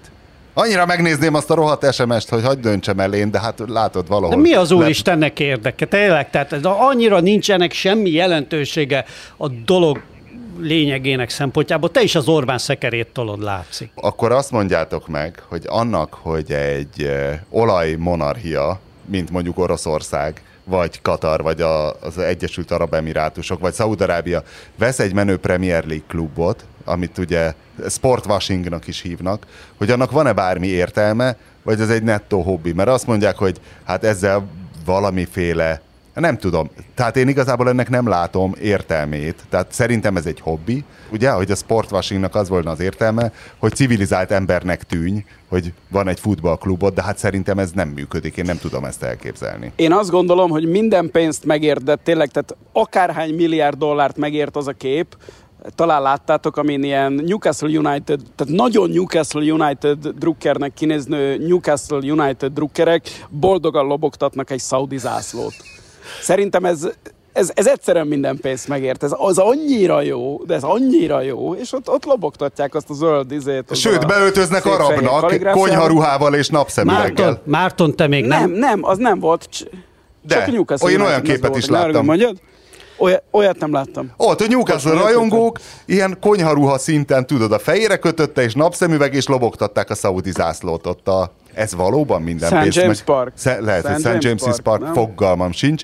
Annyira megnézném azt a rohadt SMS-t, hogy hagyd döntsem el én, de hát látod valahol. De mi az Úristennek érdeke? Tényleg, tehát annyira nincsenek semmi jelentősége a dolog lényegének szempontjából. Te is az Orbán szekerét tolod, látszik. Akkor azt mondjátok meg, hogy annak, hogy egy olajmonarchia, mint mondjuk Oroszország, vagy Katar, vagy az Egyesült Arab Emirátusok, vagy Szaúd-Arábia vesz egy menő Premier League klubot, amit ugye sportwashingnak is hívnak, hogy annak van-e bármi értelme, vagy ez egy nettó hobbi? Mert azt mondják, hogy hát ezzel valamiféle, nem tudom, tehát én igazából ennek nem látom értelmét, tehát szerintem ez egy hobbi, ugye, hogy a sportwashingnak az volna az értelme, hogy civilizált embernek tűnj, hogy van egy futballklubot, de hát szerintem ez nem működik, én nem tudom ezt elképzelni. Én azt gondolom, hogy minden pénzt megért, de tényleg, tehát akárhány milliárd dollárt megért az a kép, talán láttátok, amin ilyen Newcastle United, tehát nagyon Newcastle United drukkernek kinéznő Newcastle United drukkerek boldogan lobogtatnak egy szaudi zászlót. Szerintem ez egyszerűen minden pénzt megért. Ez annyira jó, de ez annyira jó, és ott lobogtatják azt a zöld izét. Sőt, beöltöznek arabnak, konyharuhával és napszemüveggel. Márton, te még nem? Nem, az nem volt. Csak de, olyan képet is láttam. Olyat nem láttam. Ott a Newcastle rajongók ilyen konyharuha szinten, tudod, a fejére kötötte, és napszemüveg, és lobogtatták a szaudi zászlót ott a... Ez valóban minden pénzt meg... Lehet, hogy St. James' Park, fogalmam sincs.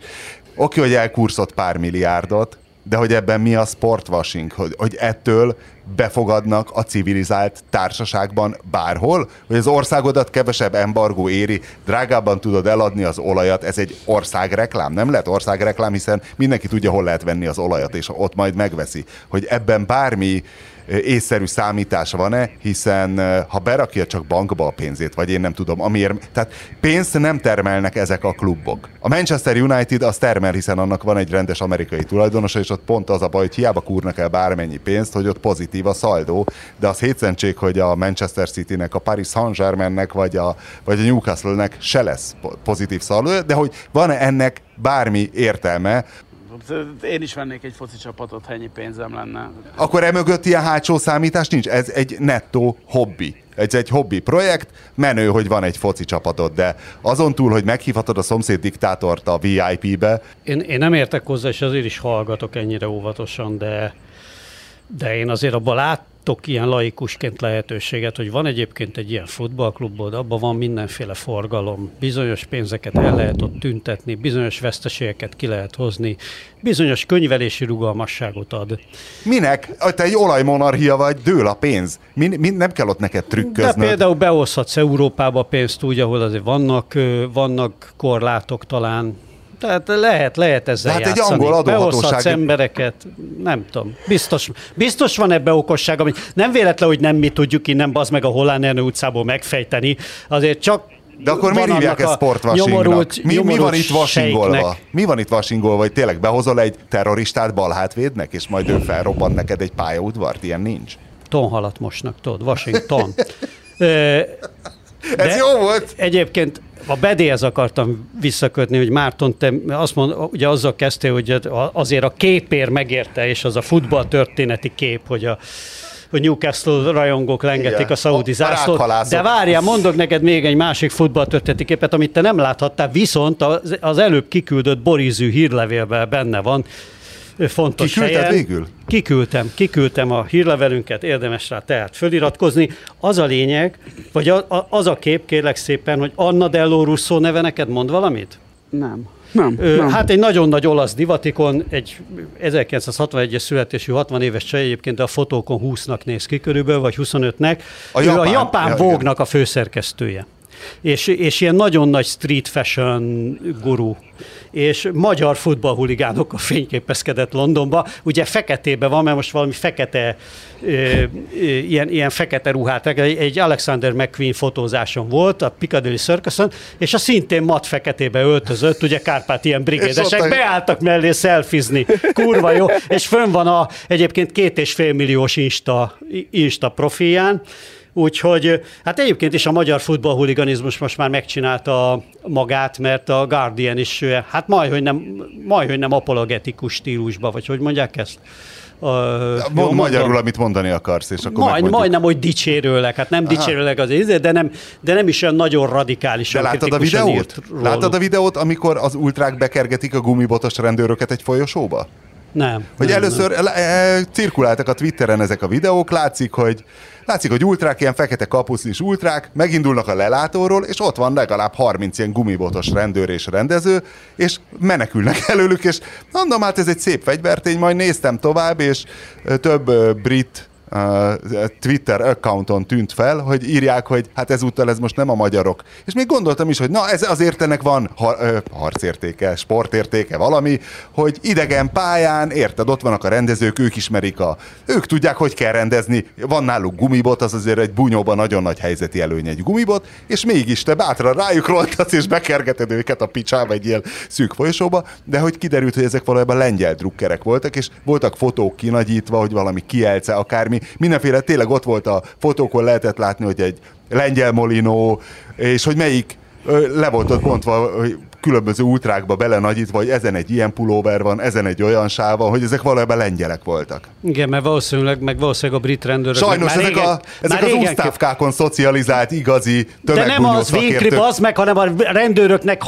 Oké, hogy elkurszott pár milliárdot, de hogy ebben mi a sportvashing, hogy ettől befogadnak a civilizált társaságban bárhol, hogy az országodat kevesebb embargó éri, drágábban tudod eladni az olajat, ez egy országreklám, nem lehet országreklám, hiszen mindenki tudja, hol lehet venni az olajat, és ott majd megveszi. Hogy ebben bármi észszerű számítás van-e, hiszen ha berakja csak bankba a pénzét, vagy én nem tudom, amiért, tehát pénzt nem termelnek ezek a klubok. A Manchester United az termel, hiszen annak van egy rendes amerikai tulajdonosa, és ott pont az a baj, hogy hiába kúrnak el bármennyi pénzt, hogy ott pozitív a szaldó, de az hétszentség, hogy a Manchester Citynek, a Paris Saint-Germainnek, vagy a Newcastle-nek se lesz pozitív szaldó, de hogy van-e ennek bármi értelme? Én is vennék egy foci csapatot, ha ennyi pénzem lenne. Akkor emögött ilyen hátsó számítás nincs? Ez egy nettó hobbi. Ez egy hobbi projekt, menő, hogy van egy foci csapatod, de azon túl, hogy meghívhatod a szomszéd diktátort a VIP-be. Én nem értek hozzá, és azért is hallgatok ennyire óvatosan, de én azért abban láttok ilyen laikusként lehetőséget, hogy van egyébként egy ilyen futballklubod, abban van mindenféle forgalom, bizonyos pénzeket el lehet ott tüntetni, bizonyos veszteségeket ki lehet hozni, bizonyos könyvelési rugalmasságot ad. Minek? Te egy olajmonarchia vagy, dől a pénz. Nem kell ott neked trükköznöd. De például behozhatsz Európába pénzt úgy, ahol azért vannak korlátok talán. Tehát lehet ezzel hát játszani. Egy angol adóhatóság... Behozhatsz embereket, nem tudom. Biztos van ebbe okosság, ami nem véletlen, hogy nem mi tudjuk innen, bazd meg, a Hollán-Ernő utcából megfejteni. Azért csak... De akkor miért hívják ezt sportvashingnak? Mi van itt vashingolva? Mi van itt vashingolva, hogy tényleg behozol egy terroristát balhátvédnek, és majd ő felrobban neked egy pályaudvart? Ilyen nincs. Tonhalat mosnak, tudod, Washington. Ez jó volt! Egyébként a bedéhez akartam visszakötni, hogy Márton, te azt mondod, ugye azzal kezdtél, hogy azért a képér megérte, és az a futball történeti kép, hogy a Newcastle rajongók lengetik a szaudi zászlót. De várjál, mondok neked még egy másik futballtörténeti képet, amit te nem láthattál, viszont az előbb kiküldött borízű hírlevélben benne van. Fontos helyen. Végül? Kiküldtem a hírlevelünket, érdemes rá tehát föliratkozni. Az a lényeg, vagy az a kép, kérlek szépen, hogy Anna Dello Russo neve neked mond valamit? Nem. Hát egy nagyon nagy olasz divatikon, egy 1961-es születésű 60 éves csaj egyébként, de a fotókon 20-nak néz ki körülbelül, vagy 25-nek. A japán Vogue-nak a főszerkesztője. És ilyen nagyon nagy street fashion guru, és magyar futballhuligánokkal fényképezkedett Londonba. Ugye feketében van, mert most valami fekete, ilyen fekete ruhát, egy Alexander McQueen fotózáson volt a Piccadilly Circuson, és a szintén mat feketébe öltözött, ugye kárpátián brigédesek, beálltak mellé szelfizni, kurva jó, és fönn van egyébként 2,5 milliós Insta profilján. Úgyhogy hát egyébként is a magyar futballhuliganizmus most már megcsinálta magát, mert a Guardian is, hát majdhogy nem apologetikus stílusba, vagy hogy mondják ezt? Magyarul, amit mondani akarsz, és akkor majdnem, hogy dicsérőleg, hát nem dicsérőleg az íze, de nem is olyan nagyon radikálisan kritikusan írt róla. Láttad a videót, amikor az ultrák bekergetik a gumibotos rendőröket egy folyosóba? Nem. Hogy nem, először nem. Cirkuláltak a Twitteren ezek a videók, látszik, hogy ultrák, ilyen fekete kapusznis ultrák, megindulnak a lelátóról, és ott van legalább 30 ilyen gumibotos rendőr és rendező, és menekülnek előlük, és mondom, hát ez egy szép fegyvertény, majd néztem tovább, és több brit Twitter accounton tűnt fel, hogy írják, hogy hát ezúttal ez most nem a magyarok. És még gondoltam is, hogy na ez azért ennek van harcértéke, sportértéke, valami, hogy idegen pályán, érted, ott vannak a rendezők, ők ismerik ők tudják, hogy kell rendezni, van náluk gumibot, az azért egy bunyóban nagyon nagy helyzeti előny egy gumibot, és mégis te bátran rájuk ronthatsz, és bekergeted őket a picsába egy ilyen szűk folyosóba, de hogy kiderült, hogy ezek valójában lengyel drukkerek voltak, és voltak fotók kinagyítva, hogy valami Kielce, akármi. Mindenféle, tényleg ott volt a fotókon, lehetett látni, hogy egy lengyel molinó, és hogy melyik le volt ott bontva, különböző útrákba belenagyítva, hogy ezen egy ilyen pulóver van, ezen egy olyan sáv van, hogy ezek valójában lengyelek voltak. Igen, mert valószínűleg a brit rendőrök... Sajnos már ezek az úsztávkákon szocializált igazi tömegbunyó szakértők. De nem az végkrib az meg, hanem a brit rendőröknek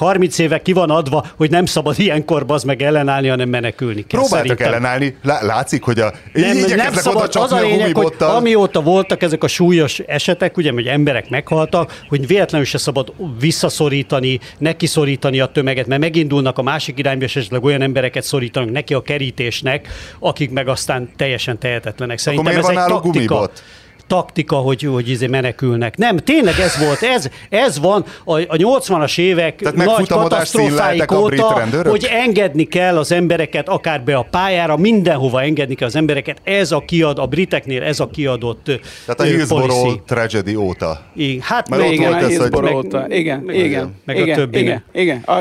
30 éve ki van adva, hogy nem szabad ilyenkor az meg ellenállni, hanem menekülni kell. Próbáltak ellenállni, látszik, hogy nem szabad, az a lényeg, hogy amióta voltak ezek a súlyos esetek, ugye, hogy emberek meghaltak, hogy véletlenül se szabad visszaszorítani szorítani, neki szorítani a tömeget, mert megindulnak a másik irányba, és esetleg olyan embereket szorítanak neki a kerítésnek, akik meg aztán teljesen tehetetlenek. Szerintem ez egy taktika, hogy menekülnek. Nem, tényleg ez volt, ez van a 80-as évek nagy katasztrófáik óta, hogy engedni kell az embereket, akár be a pályára, mindenhova engedni kell az embereket, a briteknél ez a kiadott policy. Tehát a Hillsborough tragedy óta. Hát meg a többi.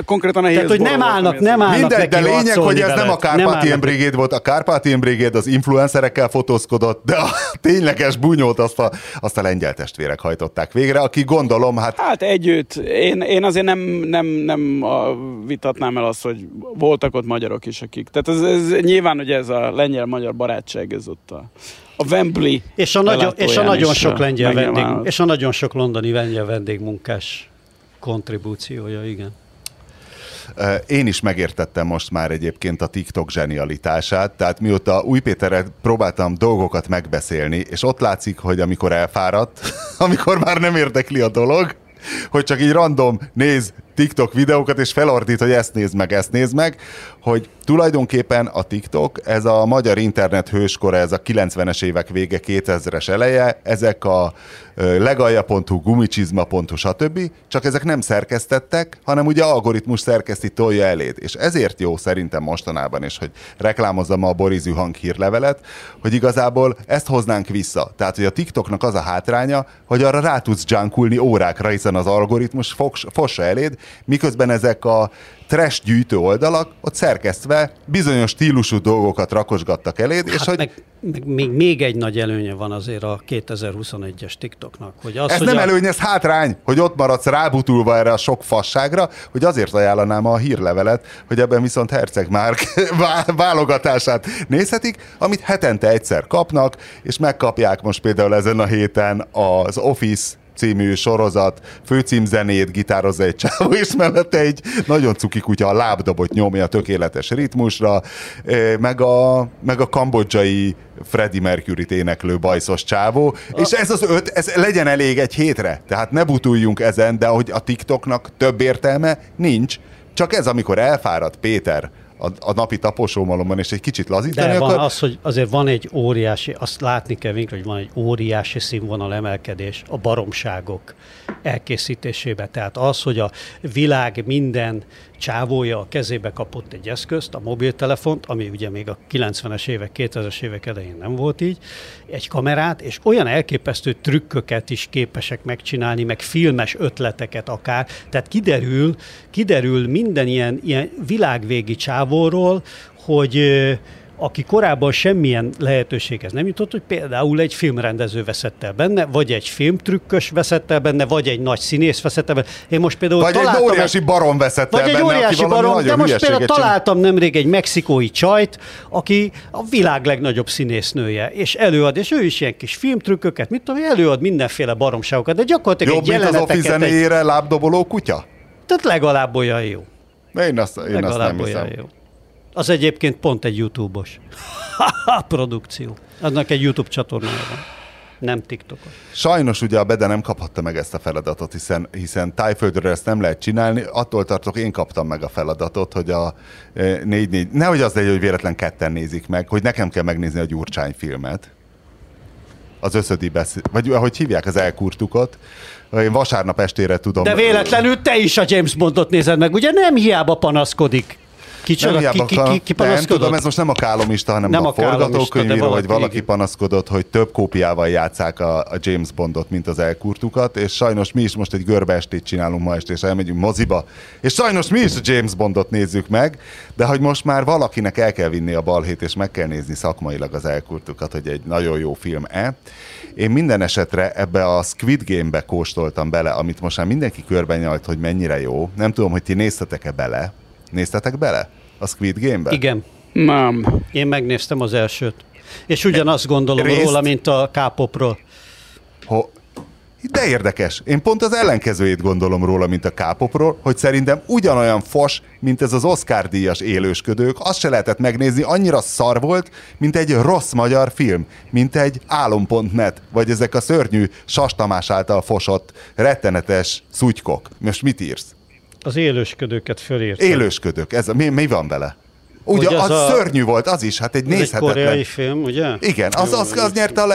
Konkrétan a Hillsborough. Tehát, hogy nem állnak mindegy, de lényeg, hogy ez nem a Kárpátián Brigade volt. A Kárpátián Brigade az influencerekkel fotózkodott, de a tényleges bunyót azt a lengyel testvérek hajtották végre, aki gondolom, Hát együtt. Én azért nem vitatnám el azt, hogy voltak ott magyarok is, akik. Tehát ez nyilván, hogy ez a lengyel-magyar barátság ez ott a Wembley. És a nagyon sok londoni lengyel vendégmunkás kontribúciója, igen. Én is megértettem most már egyébként a TikTok zsenialitását, tehát mióta Új Péterrel próbáltam dolgokat megbeszélni, és ott látszik, hogy amikor elfáradt, amikor már nem érdekli a dolog, hogy csak így random néz TikTok videókat, és felordít, hogy ezt nézd meg, hogy tulajdonképpen a TikTok, ez a magyar internet hőskora, ez a 90-es évek vége, 2000-es eleje, ezek a legalja.hu, gumicsizma.hu, stb. Csak ezek nem szerkesztettek, hanem ugye algoritmus szerkeszti, tolja eléd. És ezért jó szerintem mostanában is, hogy reklámozzam a Boris Juhang hírlevelet, hogy igazából ezt hoznánk vissza. Tehát, hogy a TikToknak az a hátránya, hogy arra rá tudsz dzsánkulni órákra, hiszen az algoritmus fossa eléd, miközben ezek a trash gyűjtő oldalak ott szerkesztve bizonyos stílusú dolgokat rakosgattak eléd. Hát és hogy... még egy nagy előnye van azért a 2021-es TikToknak. Hogy az, ez hogy nem előny, ez hátrány, hogy ott maradsz rábutulva erre a sok fasságra, hogy azért ajánlanám a hírlevelet, hogy ebben viszont Herceg Márk válogatását nézhetik, amit hetente egyszer kapnak, és megkapják most például ezen a héten az Office című sorozat, főcímzenét, gitározza egy csávó, és mellette egy nagyon cuki kutya a lábdobot nyomja tökéletes ritmusra, meg a kambodzsai Freddie Mercury-t éneklő bajszos csávó, és ez az öt, ez legyen elég egy hétre, tehát ne butuljunk ezen, de hogy a TikToknak több értelme nincs, csak ez, amikor elfárad Péter a napi taposómalomban, és egy kicsit lazítani akar. De van az, hogy azért van egy óriási, azt látni kell végre, hogy van egy óriási színvonal emelkedés a baromságok elkészítésében. Tehát az, hogy a világ minden csávója a kezébe kapott egy eszközt, a mobiltelefont, ami ugye még a 90-es évek, 2000-es évek elején nem volt így, egy kamerát, és olyan elképesztő trükköket is képesek megcsinálni, meg filmes ötleteket akár. Tehát kiderül minden ilyen világvégi csávóról, hogy aki korábban semmilyen lehetőséghez nem jutott, hogy például egy filmrendező veszett el benne, vagy egy filmtrükkös veszett el benne, vagy egy nagy színész veszett el benne. Én most például találtam nemrég egy mexikói csajt, aki a világ legnagyobb színésznője, és előad, és ő is ilyen kis filmtrükköket, mit tudom, előad mindenféle baromságokat, de gyakorlatilag jobb, egy jeleneteket... Jobb, mint az Office zenéjére lábdoboló kutya? Tehát legalább olyan jó. Én azt nem hiszem. Jó. Az egyébként pont egy YouTube-os produkció. Annak egy YouTube csatornája van. Nem TikTokos. Sajnos ugye a Bede nem kaphatta meg ezt a feladatot, hiszen Tájföldről ezt nem lehet csinálni. Attól tartok, én kaptam meg a feladatot, hogy a 4-4... Nehogy az legyen, hogy véletlen ketten nézik meg, hogy nekem kell megnézni a Gyurcsány filmet. Az összödi beszéd... Vagy ahogy hívják, az Elkúrtukot. Én vasárnap estére tudom... De véletlenül te is a James Bondot nézed meg. Ugye nem hiába panaszkodik. Nem tudom, ez most nem a kálomista, hanem nem a forgatókönyvíró, vagy valaki panaszkodott, hogy több kópiával játsszák a James Bondot, mint az Elkúrtukat, és sajnos mi is most egy görbeestét csinálunk ma este, és elmegyünk moziba, és sajnos mi is a James Bondot nézzük meg, de hogy most már valakinek el kell vinni a balhét, és meg kell nézni szakmailag az Elkúrtukat, hogy egy nagyon jó film-e. Én minden esetre ebbe a Squid Game-be kóstoltam bele, amit most már mindenki körbenyalt, hogy mennyire jó. Nem tudom, hogy ti néztetek-e bele. Néztetek bele a Squid Game-be? Igen. Nem. Én megnéztem az elsőt. És ugyanazt gondolom róla, mint a K-popról. De érdekes. Én pont az ellenkezőjét gondolom róla, mint a K-popról, hogy szerintem ugyanolyan fos, mint ez az Oscar-díjas élősködők. Azt se lehetett megnézni, annyira szar volt, mint egy rossz magyar film, mint egy álom.net, vagy ezek a szörnyű Sas Tamás által fosott rettenetes szutykok. Most mit írsz? Az élősködőket fölírtam. Élősködők, ez mi van vele? Ugye, ugye az szörnyű volt, az is, hát egy nézhetetlen. Egy koreai film, ugye? Igen, az nyerte a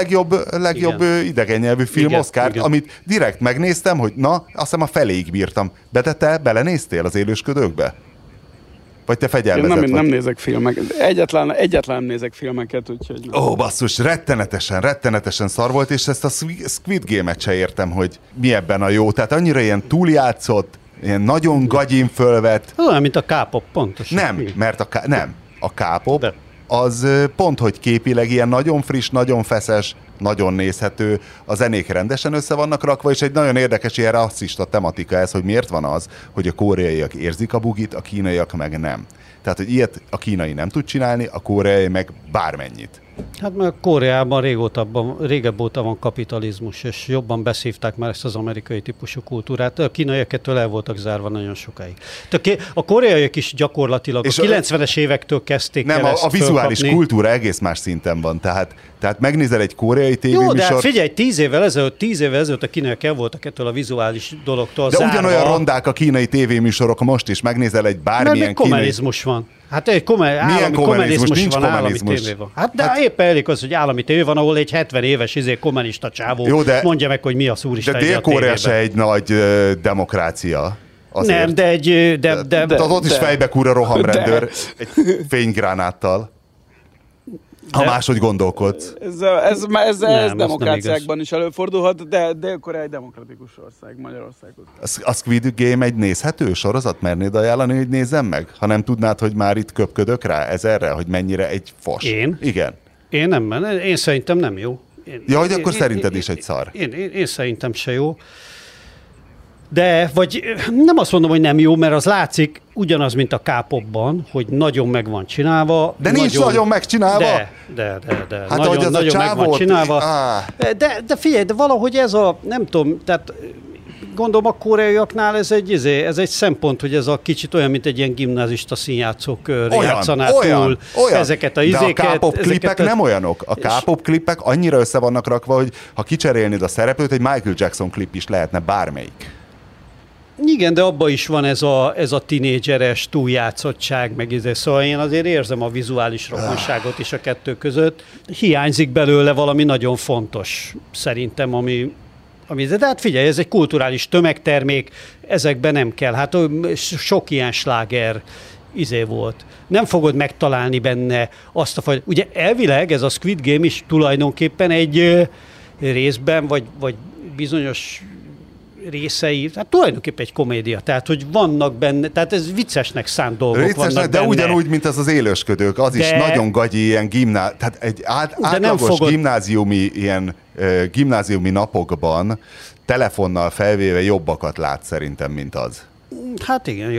legjobb idegen nyelvű film Oscart, amit direkt megnéztem, hogy na, azt hiszem a feléig bírtam. De te belenéztél az élősködőkbe? Vagy te fegyelmezett vagy? Nem nézek filmeket. Egyetlen nézek filmeket, úgyhogy... Ó, basszus, rettenetesen szar volt, és ezt a Squid Game-et se értem, hogy mi ebben a jó. Tehát annyira ilyen túljátszott, ilyen nagyon gagyin fölvett. Olyan, mint a K-pop, pontosan. Nem, mert a K-pop az pont, hogy képileg ilyen nagyon friss, nagyon feszes, nagyon nézhető, a zenék rendesen össze vannak rakva, és egy nagyon érdekes ilyen rasszista tematika ez, hogy miért van az, hogy a koreaiak érzik a bugit, a kínaiak meg nem. Tehát, hogy ilyet a kínai nem tud csinálni, a koreai meg bármennyit. Hát mert Koreában régebb óta van kapitalizmus, és jobban beszívták már ezt az amerikai típusú kultúrát. A kínaiak ettől el voltak zárva nagyon sokáig. A koreaiak is gyakorlatilag és a 90-es évektől kezdték nem, el ezt a vizuális fölkapni. Kultúra egész más szinten van. Tehát megnézel egy koreai tévéműsort. Jó, de hát figyelj, 10 évvel ezelőtt a kínaiak el voltak ettől a vizuális dologtól de zárva. De ugyanolyan rondák a kínai tévéműsorok most is, megnézel egy bármilyen kínai... van. Hát egy állami kommunizmus van, állami tévé van. Hát de éppen elég az, hogy állami tévé van, ahol egy 70 éves kommunista csávó jó, mondja meg, hogy mi az úristen a tévében. De Dél-Korea se egy nagy demokrácia. Azért. Nem, de egy... ott is fejbekúr a rohamrendőr egy fénygránáttal. Ha máshogy gondolkodsz. Ez demokráciákban is előfordulhat, de Dél-Korea egy demokratikus ország, Magyarország. A Squid Game egy nézhető sorozat? Mernéd ajánlani, hogy nézzem meg? Ha nem tudnád, hogy már itt köpködök rá ezerre, hogy mennyire egy fos. Én? Igen. Én szerintem nem jó. Ja, hogy akkor szerinted is egy szar. Én szerintem se jó. De, vagy nem azt mondom, hogy nem jó, mert az látszik ugyanaz, mint a K-popban, hogy nagyon meg van csinálva. De nagyon, nincs nagyon megcsinálva? De. Hát nagyon meg van csinálva. De figyelj, de valahogy ez a, nem tudom, tehát gondolom a koreaiaknál ez egy szempont, hogy ez a kicsit olyan, mint egy ilyen gimnázista színjátszók játszaná túl ezeket a izéket. De a K-pop klipek nem olyanok. A K-pop klipek annyira össze vannak rakva, hogy ha kicserélnéd a szereplőt, egy Michael Jackson klip is lehetne bármelyik. Igen, de abban is van ez a tinédzseres túljátszottság, szóval én azért érzem a vizuális rokonságot is a kettő között. Hiányzik belőle valami nagyon fontos, szerintem, de hát figyelj, ez egy kulturális tömegtermék, ezekben nem kell. Hát sok ilyen sláger volt. Nem fogod megtalálni benne azt a fajta. Ugye elvileg ez a Squid Game is tulajdonképpen egy részben, vagy bizonyos részei, hát tulajdonképpen egy komédia, tehát hogy vannak benne, tehát ez viccesnek szánt dolgok vannak benne. De ugyanúgy, mint ez az élősködők, az is nagyon gagyi ilyen tehát egy átlagos gimnáziumi napokban telefonnal felvéve jobbakat lát szerintem, mint az. Hát igen,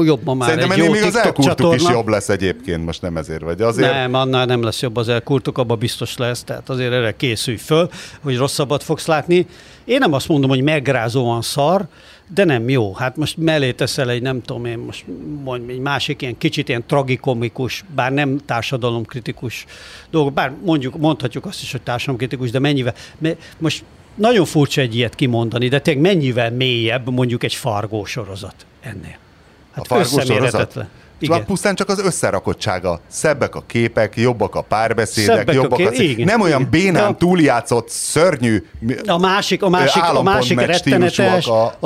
jobban már szerintem egy jó TikTok csatorna. Még az Elkúrtuk is jobb lesz egyébként, most nem ezért vagy azért. Nem, annál nem lesz jobb az Elkúrtuk, abban biztos lesz, tehát azért erre készülj föl, hogy rosszabbat fogsz látni. Én nem azt mondom, hogy megrázóan szar, de nem jó. Hát most mellé teszel egy, nem tudom én, most mondj, egy másik ilyen kicsit ilyen tragikomikus, bár nem társadalomkritikus dolog, bár mondhatjuk azt is, hogy társadalomkritikus, de mennyivel... Most nagyon furcsa egy ilyet kimondani, de tényleg mennyivel mélyebb mondjuk egy Fargo sorozat ennél. Hát a Fargo sorozat? Igen. Pusztán csak az összerakottsága. Szebbek a képek, jobbak a párbeszédek, nem olyan bénán túljátszott, szörnyű A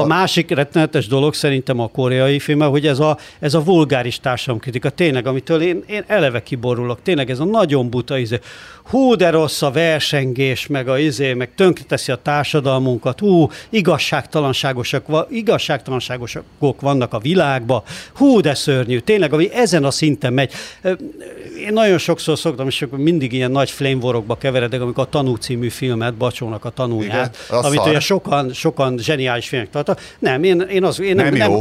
másik rettenetes dolog szerintem a koreai film, hogy ez a vulgáris társadalomkritika, tényleg, amitől én eleve kiborulok, tényleg ez a nagyon buta hú, de rossz a versengés, meg meg tönkreteszi a társadalmunkat, hú, igazságtalanságosok vannak a világban, hú, de szörnyű, tényleg, ami ezen a szinten megy. Én nagyon sokszor szoktam, és mindig ilyen nagy flame-vorokba keveredek, amikor a Tanú című filmet, Bacsónak a tanúját, amit ugye sokan zseniális filmek tartanak. Nem, én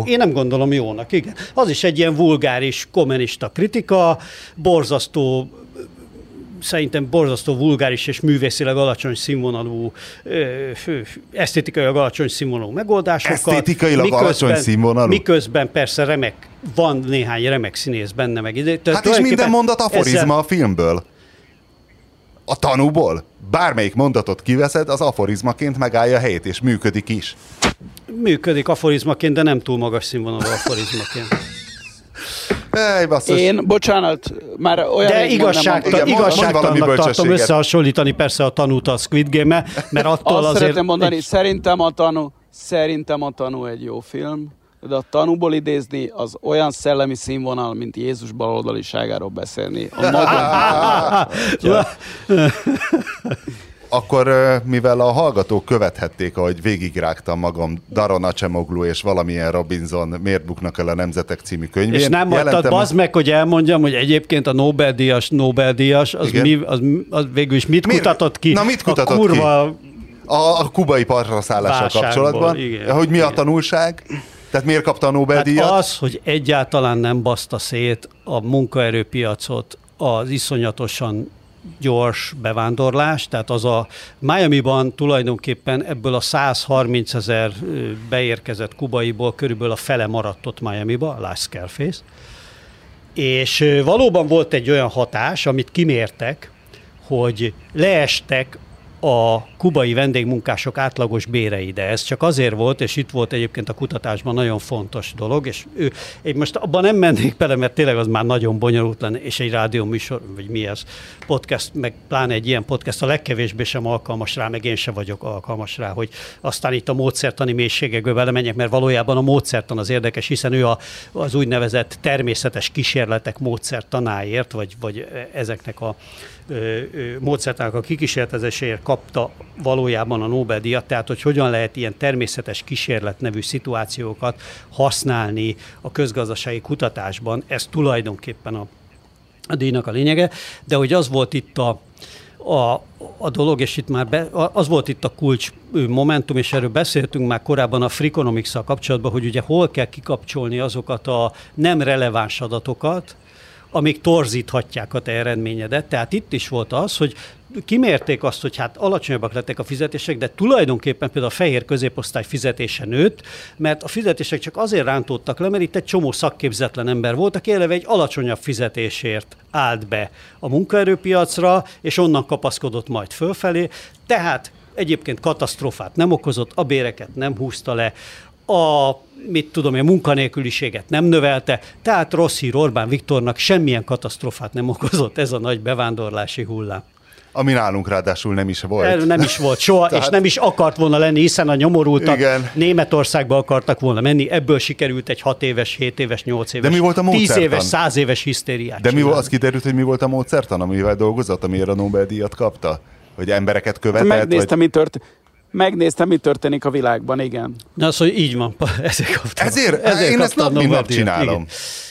nem gondolom jónak. Igen. Az is egy ilyen vulgáris, kommunista kritika, szerintem borzasztó vulgáris és művészileg alacsony színvonalú, esztétikailag alacsony színvonalú megoldásokat. Miközben persze van néhány remek színész benne. Hát és minden mondat aforizma a filmből. A Tanúból? bármelyik mondatot kiveszed, az aforizmaként megállja a helyét, és működik is. Működik aforizmaként, de nem túl magas színvonalú aforizmaként. Én, bocsánat, már olyan... De igazságtalannak tartom összehasonlítani persze a tanút a Squid Game-mel, mert attól azt azért... szeretném mondani, egy... szerintem a tanú egy jó film, de a tanúból idézni az olyan szellemi színvonal, mint Jézus baloldaliságáról beszélni. A Akkor, mivel a hallgatók követhették, ahogy végigrágtam magam Daron Acemoglu és valamilyen Robinson Miért buknak el a Nemzetek című könyvén. És nem mondtad, bazd meg, hogy elmondjam, hogy egyébként a Nobel-díjas, az végül is mit kutatott ki? Na, mit kutatott a kubai partraszállással kapcsolatban? Igen, hogy mi a tanulság? Tehát miért kapta a Nobel-díjat? Hát az, hogy egyáltalán nem baszta szét a munkaerőpiacot az iszonyatosan gyors bevándorlás, tehát az a Miami-ban tulajdonképpen ebből a 130 000 beérkezett kubaiból körülbelül a fele maradt ott Miami-ba, lásd Scarface. És valóban volt egy olyan hatás, amit kimértek, hogy leestek a kubai vendégmunkások átlagos bérei, de ez csak azért volt, és itt volt egyébként a kutatásban nagyon fontos dolog, és én most abban nem mennék bele, mert tényleg az már nagyon bonyolult lenne, és egy rádióműsor, vagy mi ez, podcast, meg pláne egy ilyen podcast a legkevésbé sem alkalmas rá, meg én sem vagyok alkalmas rá, hogy aztán itt a módszertani mélységekből belemenjek, mert valójában a módszertan az érdekes, hiszen ő az úgynevezett természetes kísérletek módszertanáért, vagy ezeknek a módszertának a kikísérletezéséért kapta valójában a Nobel-díjat, tehát hogy hogyan lehet ilyen természetes kísérlet nevű szituációkat használni a közgazdasági kutatásban, ez tulajdonképpen a díjnak a lényege, de hogy az volt itt a dolog, és itt már az volt itt a kulcs momentum, és erről beszéltünk már korábban a Freakonomics-szal kapcsolatban, hogy ugye hol kell kikapcsolni azokat a nem releváns adatokat, amik torzíthatják a te eredményedet. Tehát itt is volt az, hogy kimérték azt, hogy hát alacsonyabbak lettek a fizetések, de tulajdonképpen például a fehér középosztály fizetése nőtt, mert a fizetések csak azért rántódtak le, mert itt egy csomó szakképzetlen ember volt, aki eleve egy alacsonyabb fizetésért állt be a munkaerőpiacra, és onnan kapaszkodott majd fölfelé. Tehát egyébként katasztrófát nem okozott, a béreket nem húzta le, a munkanélküliséget nem növelte, tehát rossz hír Orbán Viktornak semmilyen katasztrófát nem okozott ez a nagy bevándorlási hullám. Ami nálunk ráadásul nem is volt. Nem is volt soha, tehát... és nem is akart volna lenni, hiszen a nyomorultak igen. Németországba akartak volna menni, ebből sikerült egy 6 éves, 7 éves, 8 éves, de mi volt a 10 éves, 100 éves hisztériát. De az kiderült, hogy mi volt a módszertan, amivel dolgozott, amiért a Nobel-díjat kapta? Hogy embereket követelt? Megnéztem, mi történt. Megnéztem, mi történik a világban, igen. Na, az, hogy így van, ezért én ezt nap csinálom.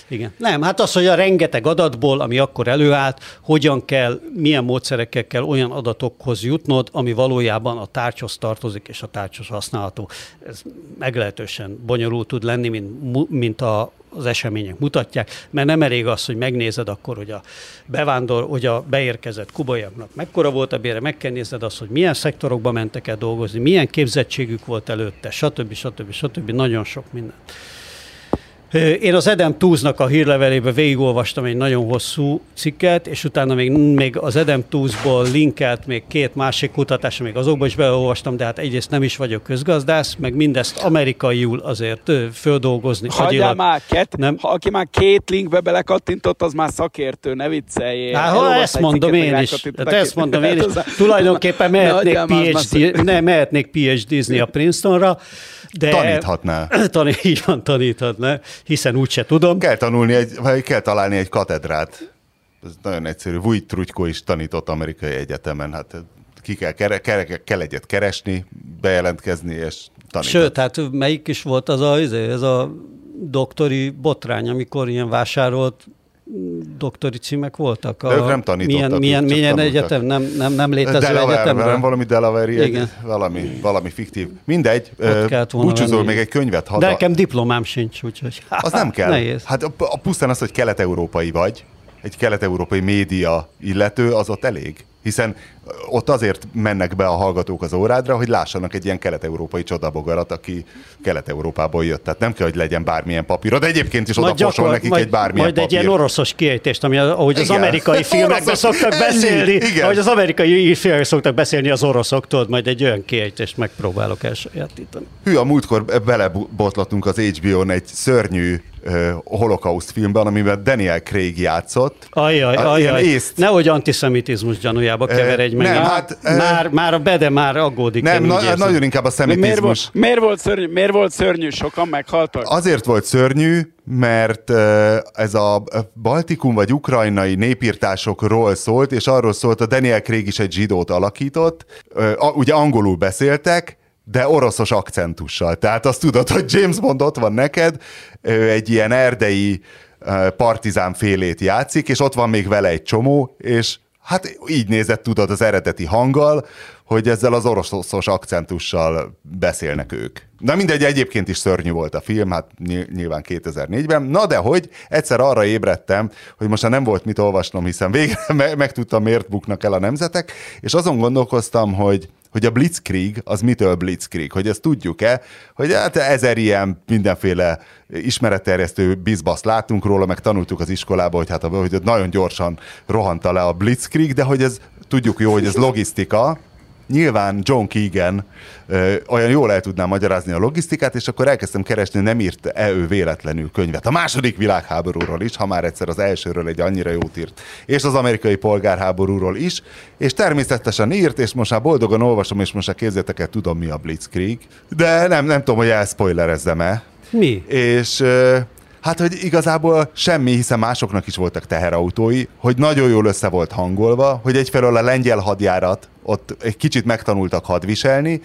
Igen. Nem, hát az, hogy a rengeteg adatból, ami akkor előállt, hogyan kell, milyen módszerekkel kell olyan adatokhoz jutnod, ami valójában a tárgyhoz tartozik, és a tárgyhoz használható. Ez meglehetősen bonyolult tud lenni, mint az események mutatják, mert nem elég az, hogy megnézed akkor, hogy a beérkezett kubaiaknak mekkora volt a bére, meg kell nézned azt, hogy milyen szektorokba mentek el dolgozni, milyen képzettségük volt előtte, stb. Nagyon sok minden. Én az Adam Tooze-nak a hírlevelében végigolvastam egy nagyon hosszú cikket, és utána még az Adam Tooze-ból linkelt még 2 másik kutatásra, még azokba is beolvastam, de hát egyrészt nem is vagyok közgazdász, meg mindezt amerikaiul azért földolgozni. Hagyjál már, aki már 2 linkbe belekattintott, az már szakértő, ne vicceljél. Hát ezt mondom én is. Tulajdonképpen mehetnék PhD-zni a Princetonra. De taníthatná. Így van, taníthatná, hiszen úgyse tudom. Kell tanulni, kell találni egy katedrát. Ez nagyon egyszerű. Vujt Trutykó is tanított amerikai egyetemen. Hát ki kell egyet keresni, bejelentkezni és tanítani. Sőt, hát melyik is volt ez a doktori botrány, amikor ilyen vásárolt doktori címek voltak? Ők nem tanítottak. Milyen egyetem? Nem létező egyetemről? Nem, valami Delaware, valami fiktív. Mindegy, búcsúzol még egy könyvet. De nekem diplomám sincs, úgyhogy... Az nem kell. Nehéz. Hát pusztán az, hogy kelet-európai vagy, egy kelet-európai média illető, az ott elég. Hiszen ott azért mennek be a hallgatók az órádra, hogy lássanak egy ilyen kelet-európai csodabogarat, aki Kelet-Európából jött. Tehát nem kell, hogy legyen bármilyen papírod. Egyébként is oda posol nekik egy bármilyen papír. Majd egy ilyen oroszos kiejtést, ami ahogy az amerikai filmekben szoktak beszélni, ahogy az amerikai filmekben szoktak beszélni az oroszok, tudod, majd egy olyan kiejtést megpróbálok elsajátítani. Hű, a múltkor belebotlatunk az HBO-n egy szörnyű holokauszt filmben, amiben Daniel Craig játszott. Ajaj, nehogy antiszemitizmus gyanújába keveredj meg. Nem, hát, már a Bede már aggódik. Nem, nagyon inkább a szemitizmus. Miért volt szörnyű? Sokan meghaltak? Azért volt szörnyű, mert ez a baltikum vagy ukrajnai népírtásokról szólt, és arról szólt, a Daniel Craig is egy zsidót alakított. Ugye angolul beszéltek, de oroszos akcentussal. Tehát azt tudod, hogy James Bond ott van neked, egy ilyen erdei partizán félét játszik, és ott van még vele egy csomó, és hát így nézett, tudod, az eredeti hanggal, hogy ezzel az oroszos akcentussal beszélnek ők. Na mindegy, egyébként is szörnyű volt a film, hát nyilván 2004-ben. Na de hogy egyszer arra ébredtem, hogy most nem volt mit olvasnom, hiszen végre megtudtam, miért buknak el a nemzetek, és azon gondolkoztam, hogy a Blitzkrieg az mitől Blitzkrieg, hogy ezt tudjuk-e, hogy hát ezer ilyen mindenféle ismeretterjesztő bizbaszt látunk róla, meg tanultuk az iskolában, hogy hát hogy nagyon gyorsan rohanta le a Blitzkrieg, de hogy ez tudjuk jó, hogy ez logisztika. Nyilván John Keegan olyan jól el tudná magyarázni a logisztikát, és akkor elkezdtem keresni, nem írt-e ő véletlenül könyvet. A második világháborúról is, ha már egyszer az elsőről egy annyira jót írt, és az amerikai polgárháborúról is, és természetesen írt, és most már boldogan olvasom, és most már képzeljétek el, tudom, mi a Blitzkrieg, de nem tudom, hogy elszpoilerezzem-e. Mi? És... hát, hogy igazából semmi, hiszen másoknak is voltak teherautói, hogy nagyon jól össze volt hangolva, hogy egyfelől a lengyel hadjárat ott egy kicsit megtanultak hadviselni,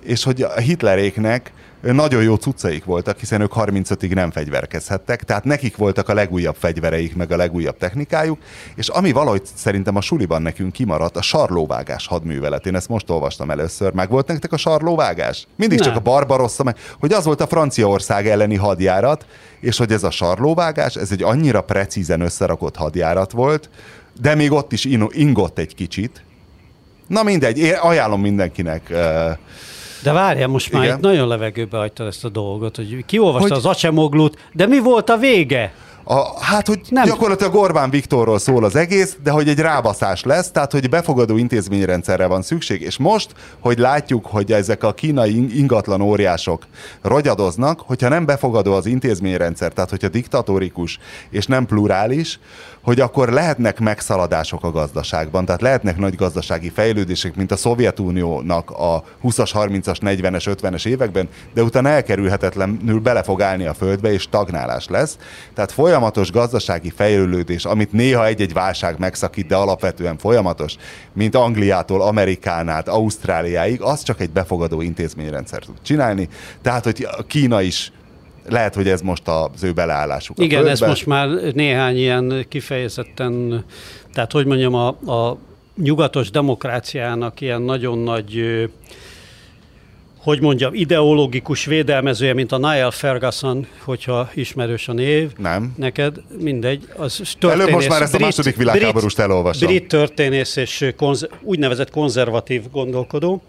és hogy a Hitleréknek nagyon jó cuccaik voltak, hiszen ők 35-ig nem fegyverkezhettek, tehát nekik voltak a legújabb fegyvereik, meg a legújabb technikájuk, és ami valahogy szerintem a suliban nekünk kimaradt, a sarlóvágás hadművelet. Én ezt most olvastam először. Meg volt nektek a sarlóvágás? Mindig nem. Csak a Barbarossa, hogy az volt a Franciaország elleni hadjárat, és hogy ez a sarlóvágás, ez egy annyira precízen összerakott hadjárat volt, de még ott is ingott egy kicsit. Na mindegy, én ajánlom mindenkinek. De várjál, most már itt nagyon levegőbe hagytad ezt a dolgot, hogy kiolvasta az Acemoglut, de mi volt a vége? Hát, hogy nem. Gyakorlatilag Orbán Viktorról szól az egész, de hogy egy rábaszás lesz, tehát hogy befogadó intézményrendszerre van szükség, és most, hogy látjuk, hogy ezek a kínai ingatlan óriások rogyadoznak, hogyha nem befogadó az intézményrendszer, tehát hogyha diktatórikus és nem plurális, hogy akkor lehetnek megszaladások a gazdaságban, tehát lehetnek nagy gazdasági fejlődések, mint a Szovjetuniónak a 20-as, 30-as, 40-es, 50-es években, de utána elkerülhetetlenül bele fog állni a földbe, és stagnálás lesz. Tehát folyamatos gazdasági fejlődés, amit néha egy-egy válság megszakít, de alapvetően folyamatos, mint Angliától, Amerikán át, Ausztráliáig, az csak egy befogadó intézményrendszer tud csinálni. Tehát, hogy Kína is, lehet, hogy ez most az ő beleállásuk. Igen, ez most már néhány ilyen kifejezetten, tehát hogy mondjam, a nyugatos demokráciának ilyen nagyon nagy, hogy mondjam, ideológikus védelmezője, mint a Niall Ferguson, hogyha ismerős a név. Nem. Neked mindegy. Az előbb most már ezt a második világháborúst elolvasom. Brit történész és úgynevezett konzervatív gondolkodó,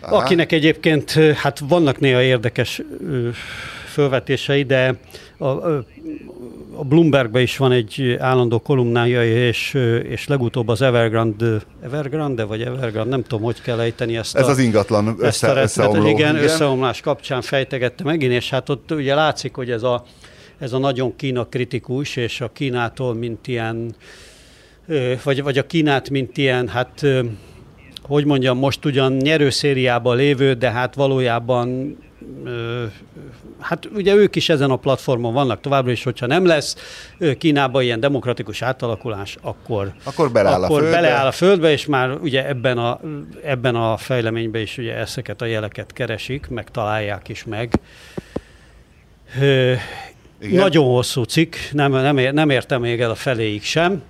aha, akinek egyébként hát vannak néha érdekes fölvetései, de a Bloombergben is van egy állandó kolumnája, és legutóbb az Evergrande, nem tudom, hogy kell ejteni ezt. Ez az ingatlan összeomló. Igen, összeomlás kapcsán fejtegette megint, és hát ott ugye látszik, hogy ez a nagyon Kína kritikus, és a Kínától, mint ilyen, vagy a Kínát, mint ilyen, hát hogy mondjam, most ugyan nyerőszériában lévő, de hát valójában hát ugye ők is ezen a platformon vannak továbbra is, hogyha nem lesz Kínában ilyen demokratikus átalakulás, akkor beleáll a földbe, és már ugye ebben a fejleményben is ugye ezeket a jeleket keresik, meg találják is meg. Nagyon hosszú cikk, nem értem még el a feléig sem,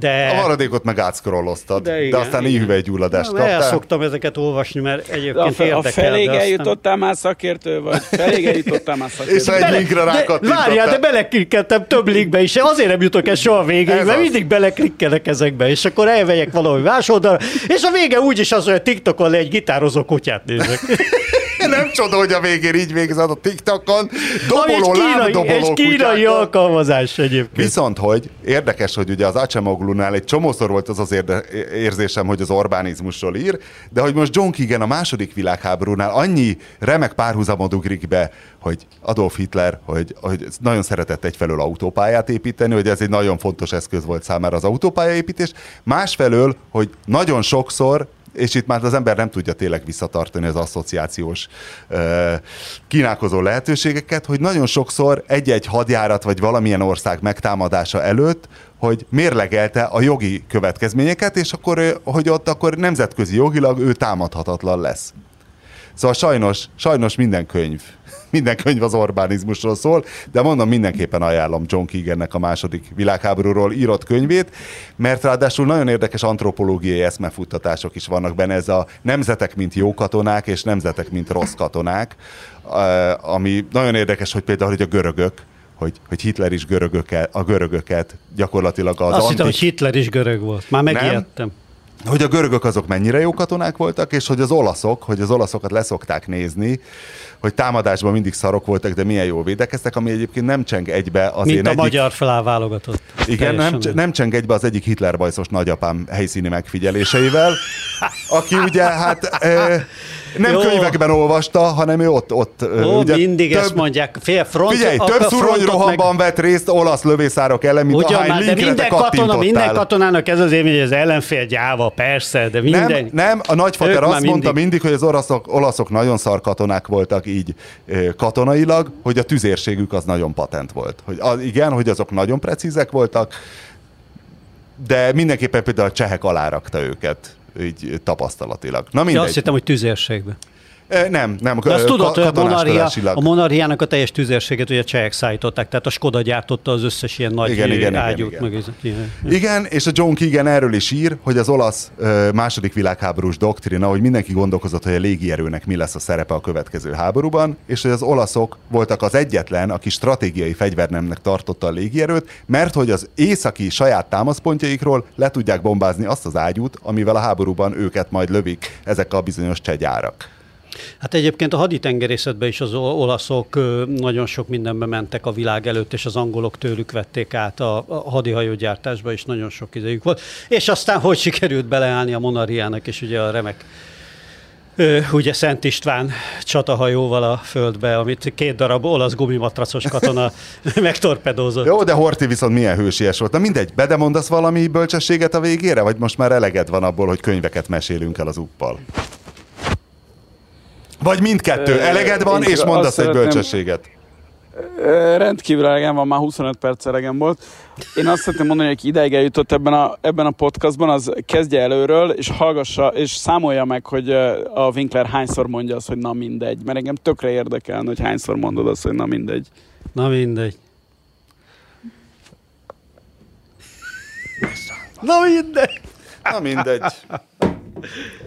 De... A maradékot meg átszkrolloztad, de aztán íhüvelygyulladást kaptál. El szoktam ezeket olvasni, mert egyébként érdekel. A felég eljutottál már szakértő vagy. És egy linkre rákattintottál. Várjál, de beleklikkeltem több linkbe is. Azért nem jutok el soha végig, mert mindig beleklikkelek ezekbe, és akkor elvegyek valami más oldalra, és a vége úgyis az, hogy a TikTokon le egy gitározó kutyát nézek. Nem csoda, hogy a végén így végzett a TikTokon. Doboló, lábdoboló kutyákkal. Egy kínai alkalmazás egyébként. Viszont, hogy érdekes, hogy ugye az Acemoglunál egy csomószor volt az az érzésem, hogy az Orbánizmusról ír, de hogy most John Keegan a második világháborúnál annyi remek párhuzamot ugrik be, hogy Adolf Hitler, hogy nagyon szeretett egyfelől autópályát építeni, hogy ez egy nagyon fontos eszköz volt számára az autópályaépítés, másfelől, hogy nagyon sokszor, és itt már az ember nem tudja tényleg visszatartani az asszociációs kínálkozó lehetőségeket, hogy nagyon sokszor egy-egy hadjárat vagy valamilyen ország megtámadása előtt, hogy mérlegelte a jogi következményeket, és akkor, hogy ott akkor nemzetközi jogilag ő támadhatatlan lesz. Szóval sajnos minden könyv az Orbánizmusról szól, de mondom, mindenképpen ajánlom John Keegannek a második világháborúról írott könyvét, mert ráadásul nagyon érdekes antropológiai eszmefuttatások is vannak benne, ez a nemzetek, mint jó katonák, és nemzetek, mint rossz katonák, ami nagyon érdekes, hogy például, hogy a görögök, hogy Hitler is görögöket gyakorlatilag az antik... Azt hittem, hogy Hitler is görög volt, már megijedtem. Hogy a görögök azok mennyire jó katonák voltak, és hogy az olaszokat leszokták nézni, hogy támadásban mindig szarok voltak, de milyen jól védekeztek, ami egyébként nem cseng egybe az mint én egyik... magyar feláválogatott. Igen, nem cseng egybe az egyik hitlerbajszos nagyapám helyszíni megfigyeléseivel, aki ugye hát... Nem jó. Könyvekben olvasta, hanem ő ott. Ó, ugye mindig ezt mondják. Fél front, figyelj, több szuronyrohamban vett részt olasz lövészárok ellen, mint ugyan, ahány linkre te kattintottál. Minden katonának ez az élmény, hogy az ellenfél gyáva, persze, de minden. Nem, a nagyfater azt mondta mindig, hogy az olaszok nagyon szar katonák voltak így katonailag, hogy a tüzérségük az nagyon patent volt. Hogy hogy azok nagyon precízek voltak, de mindenképpen például a csehek alárakta őket. Így tapasztalatilag. Na mindegy. Ja, azt hittem, hogy tüzérségben. Nem. De azt tudod, hogy a Monarchiának a teljes tüzérséget ugye a csehek szállították, tehát a Skoda gyártotta az összes ilyen nagy ágyút. Igen, és a John Keegan erről is ír, hogy az olasz második világháborús doktrina, hogy mindenki gondolkozott, hogy a légierőnek mi lesz a szerepe a következő háborúban, és hogy az olaszok voltak az egyetlen, aki stratégiai fegyvernemnek tartotta a légierőt, mert hogy az északi saját támaszpontjaikról le tudják bombázni azt az ágyút, amivel a háborúban őket majd lövik ezek a bizonyos csehgyárak. Hát egyébként a haditengerészetben is az olaszok nagyon sok mindenbe mentek a világ előtt, és az angolok tőlük vették át a hadihajógyártásba, és nagyon sok idejük volt. És aztán hogy sikerült beleállni a Monarchiának, és ugye a remek ugye Szent István csatahajóval a földbe, amit 2 darab olasz gumimatracos katona megtorpedózott. Jó, de Horthy viszont milyen hősies volt. Na mindegy, bedemondasz valami bölcsességet a végére, vagy most már eleged van abból, hogy könyveket mesélünk el az uppal? Vagy mindkettő, eleged van, és mondasz egy bölcsességet. Rendkívül elegem van, már 25 perc elegem volt. Én azt szeretném mondani, hogy aki ideig eljutott ebben a podcastban, az kezdje előről, és hallgassa, és számolja meg, hogy a Winkler hányszor mondja azt, hogy na mindegy. Mert engem tökre érdekelne, hogy hányszor mondod azt, hogy na mindegy. Na mindegy. Na mindegy. Na mindegy.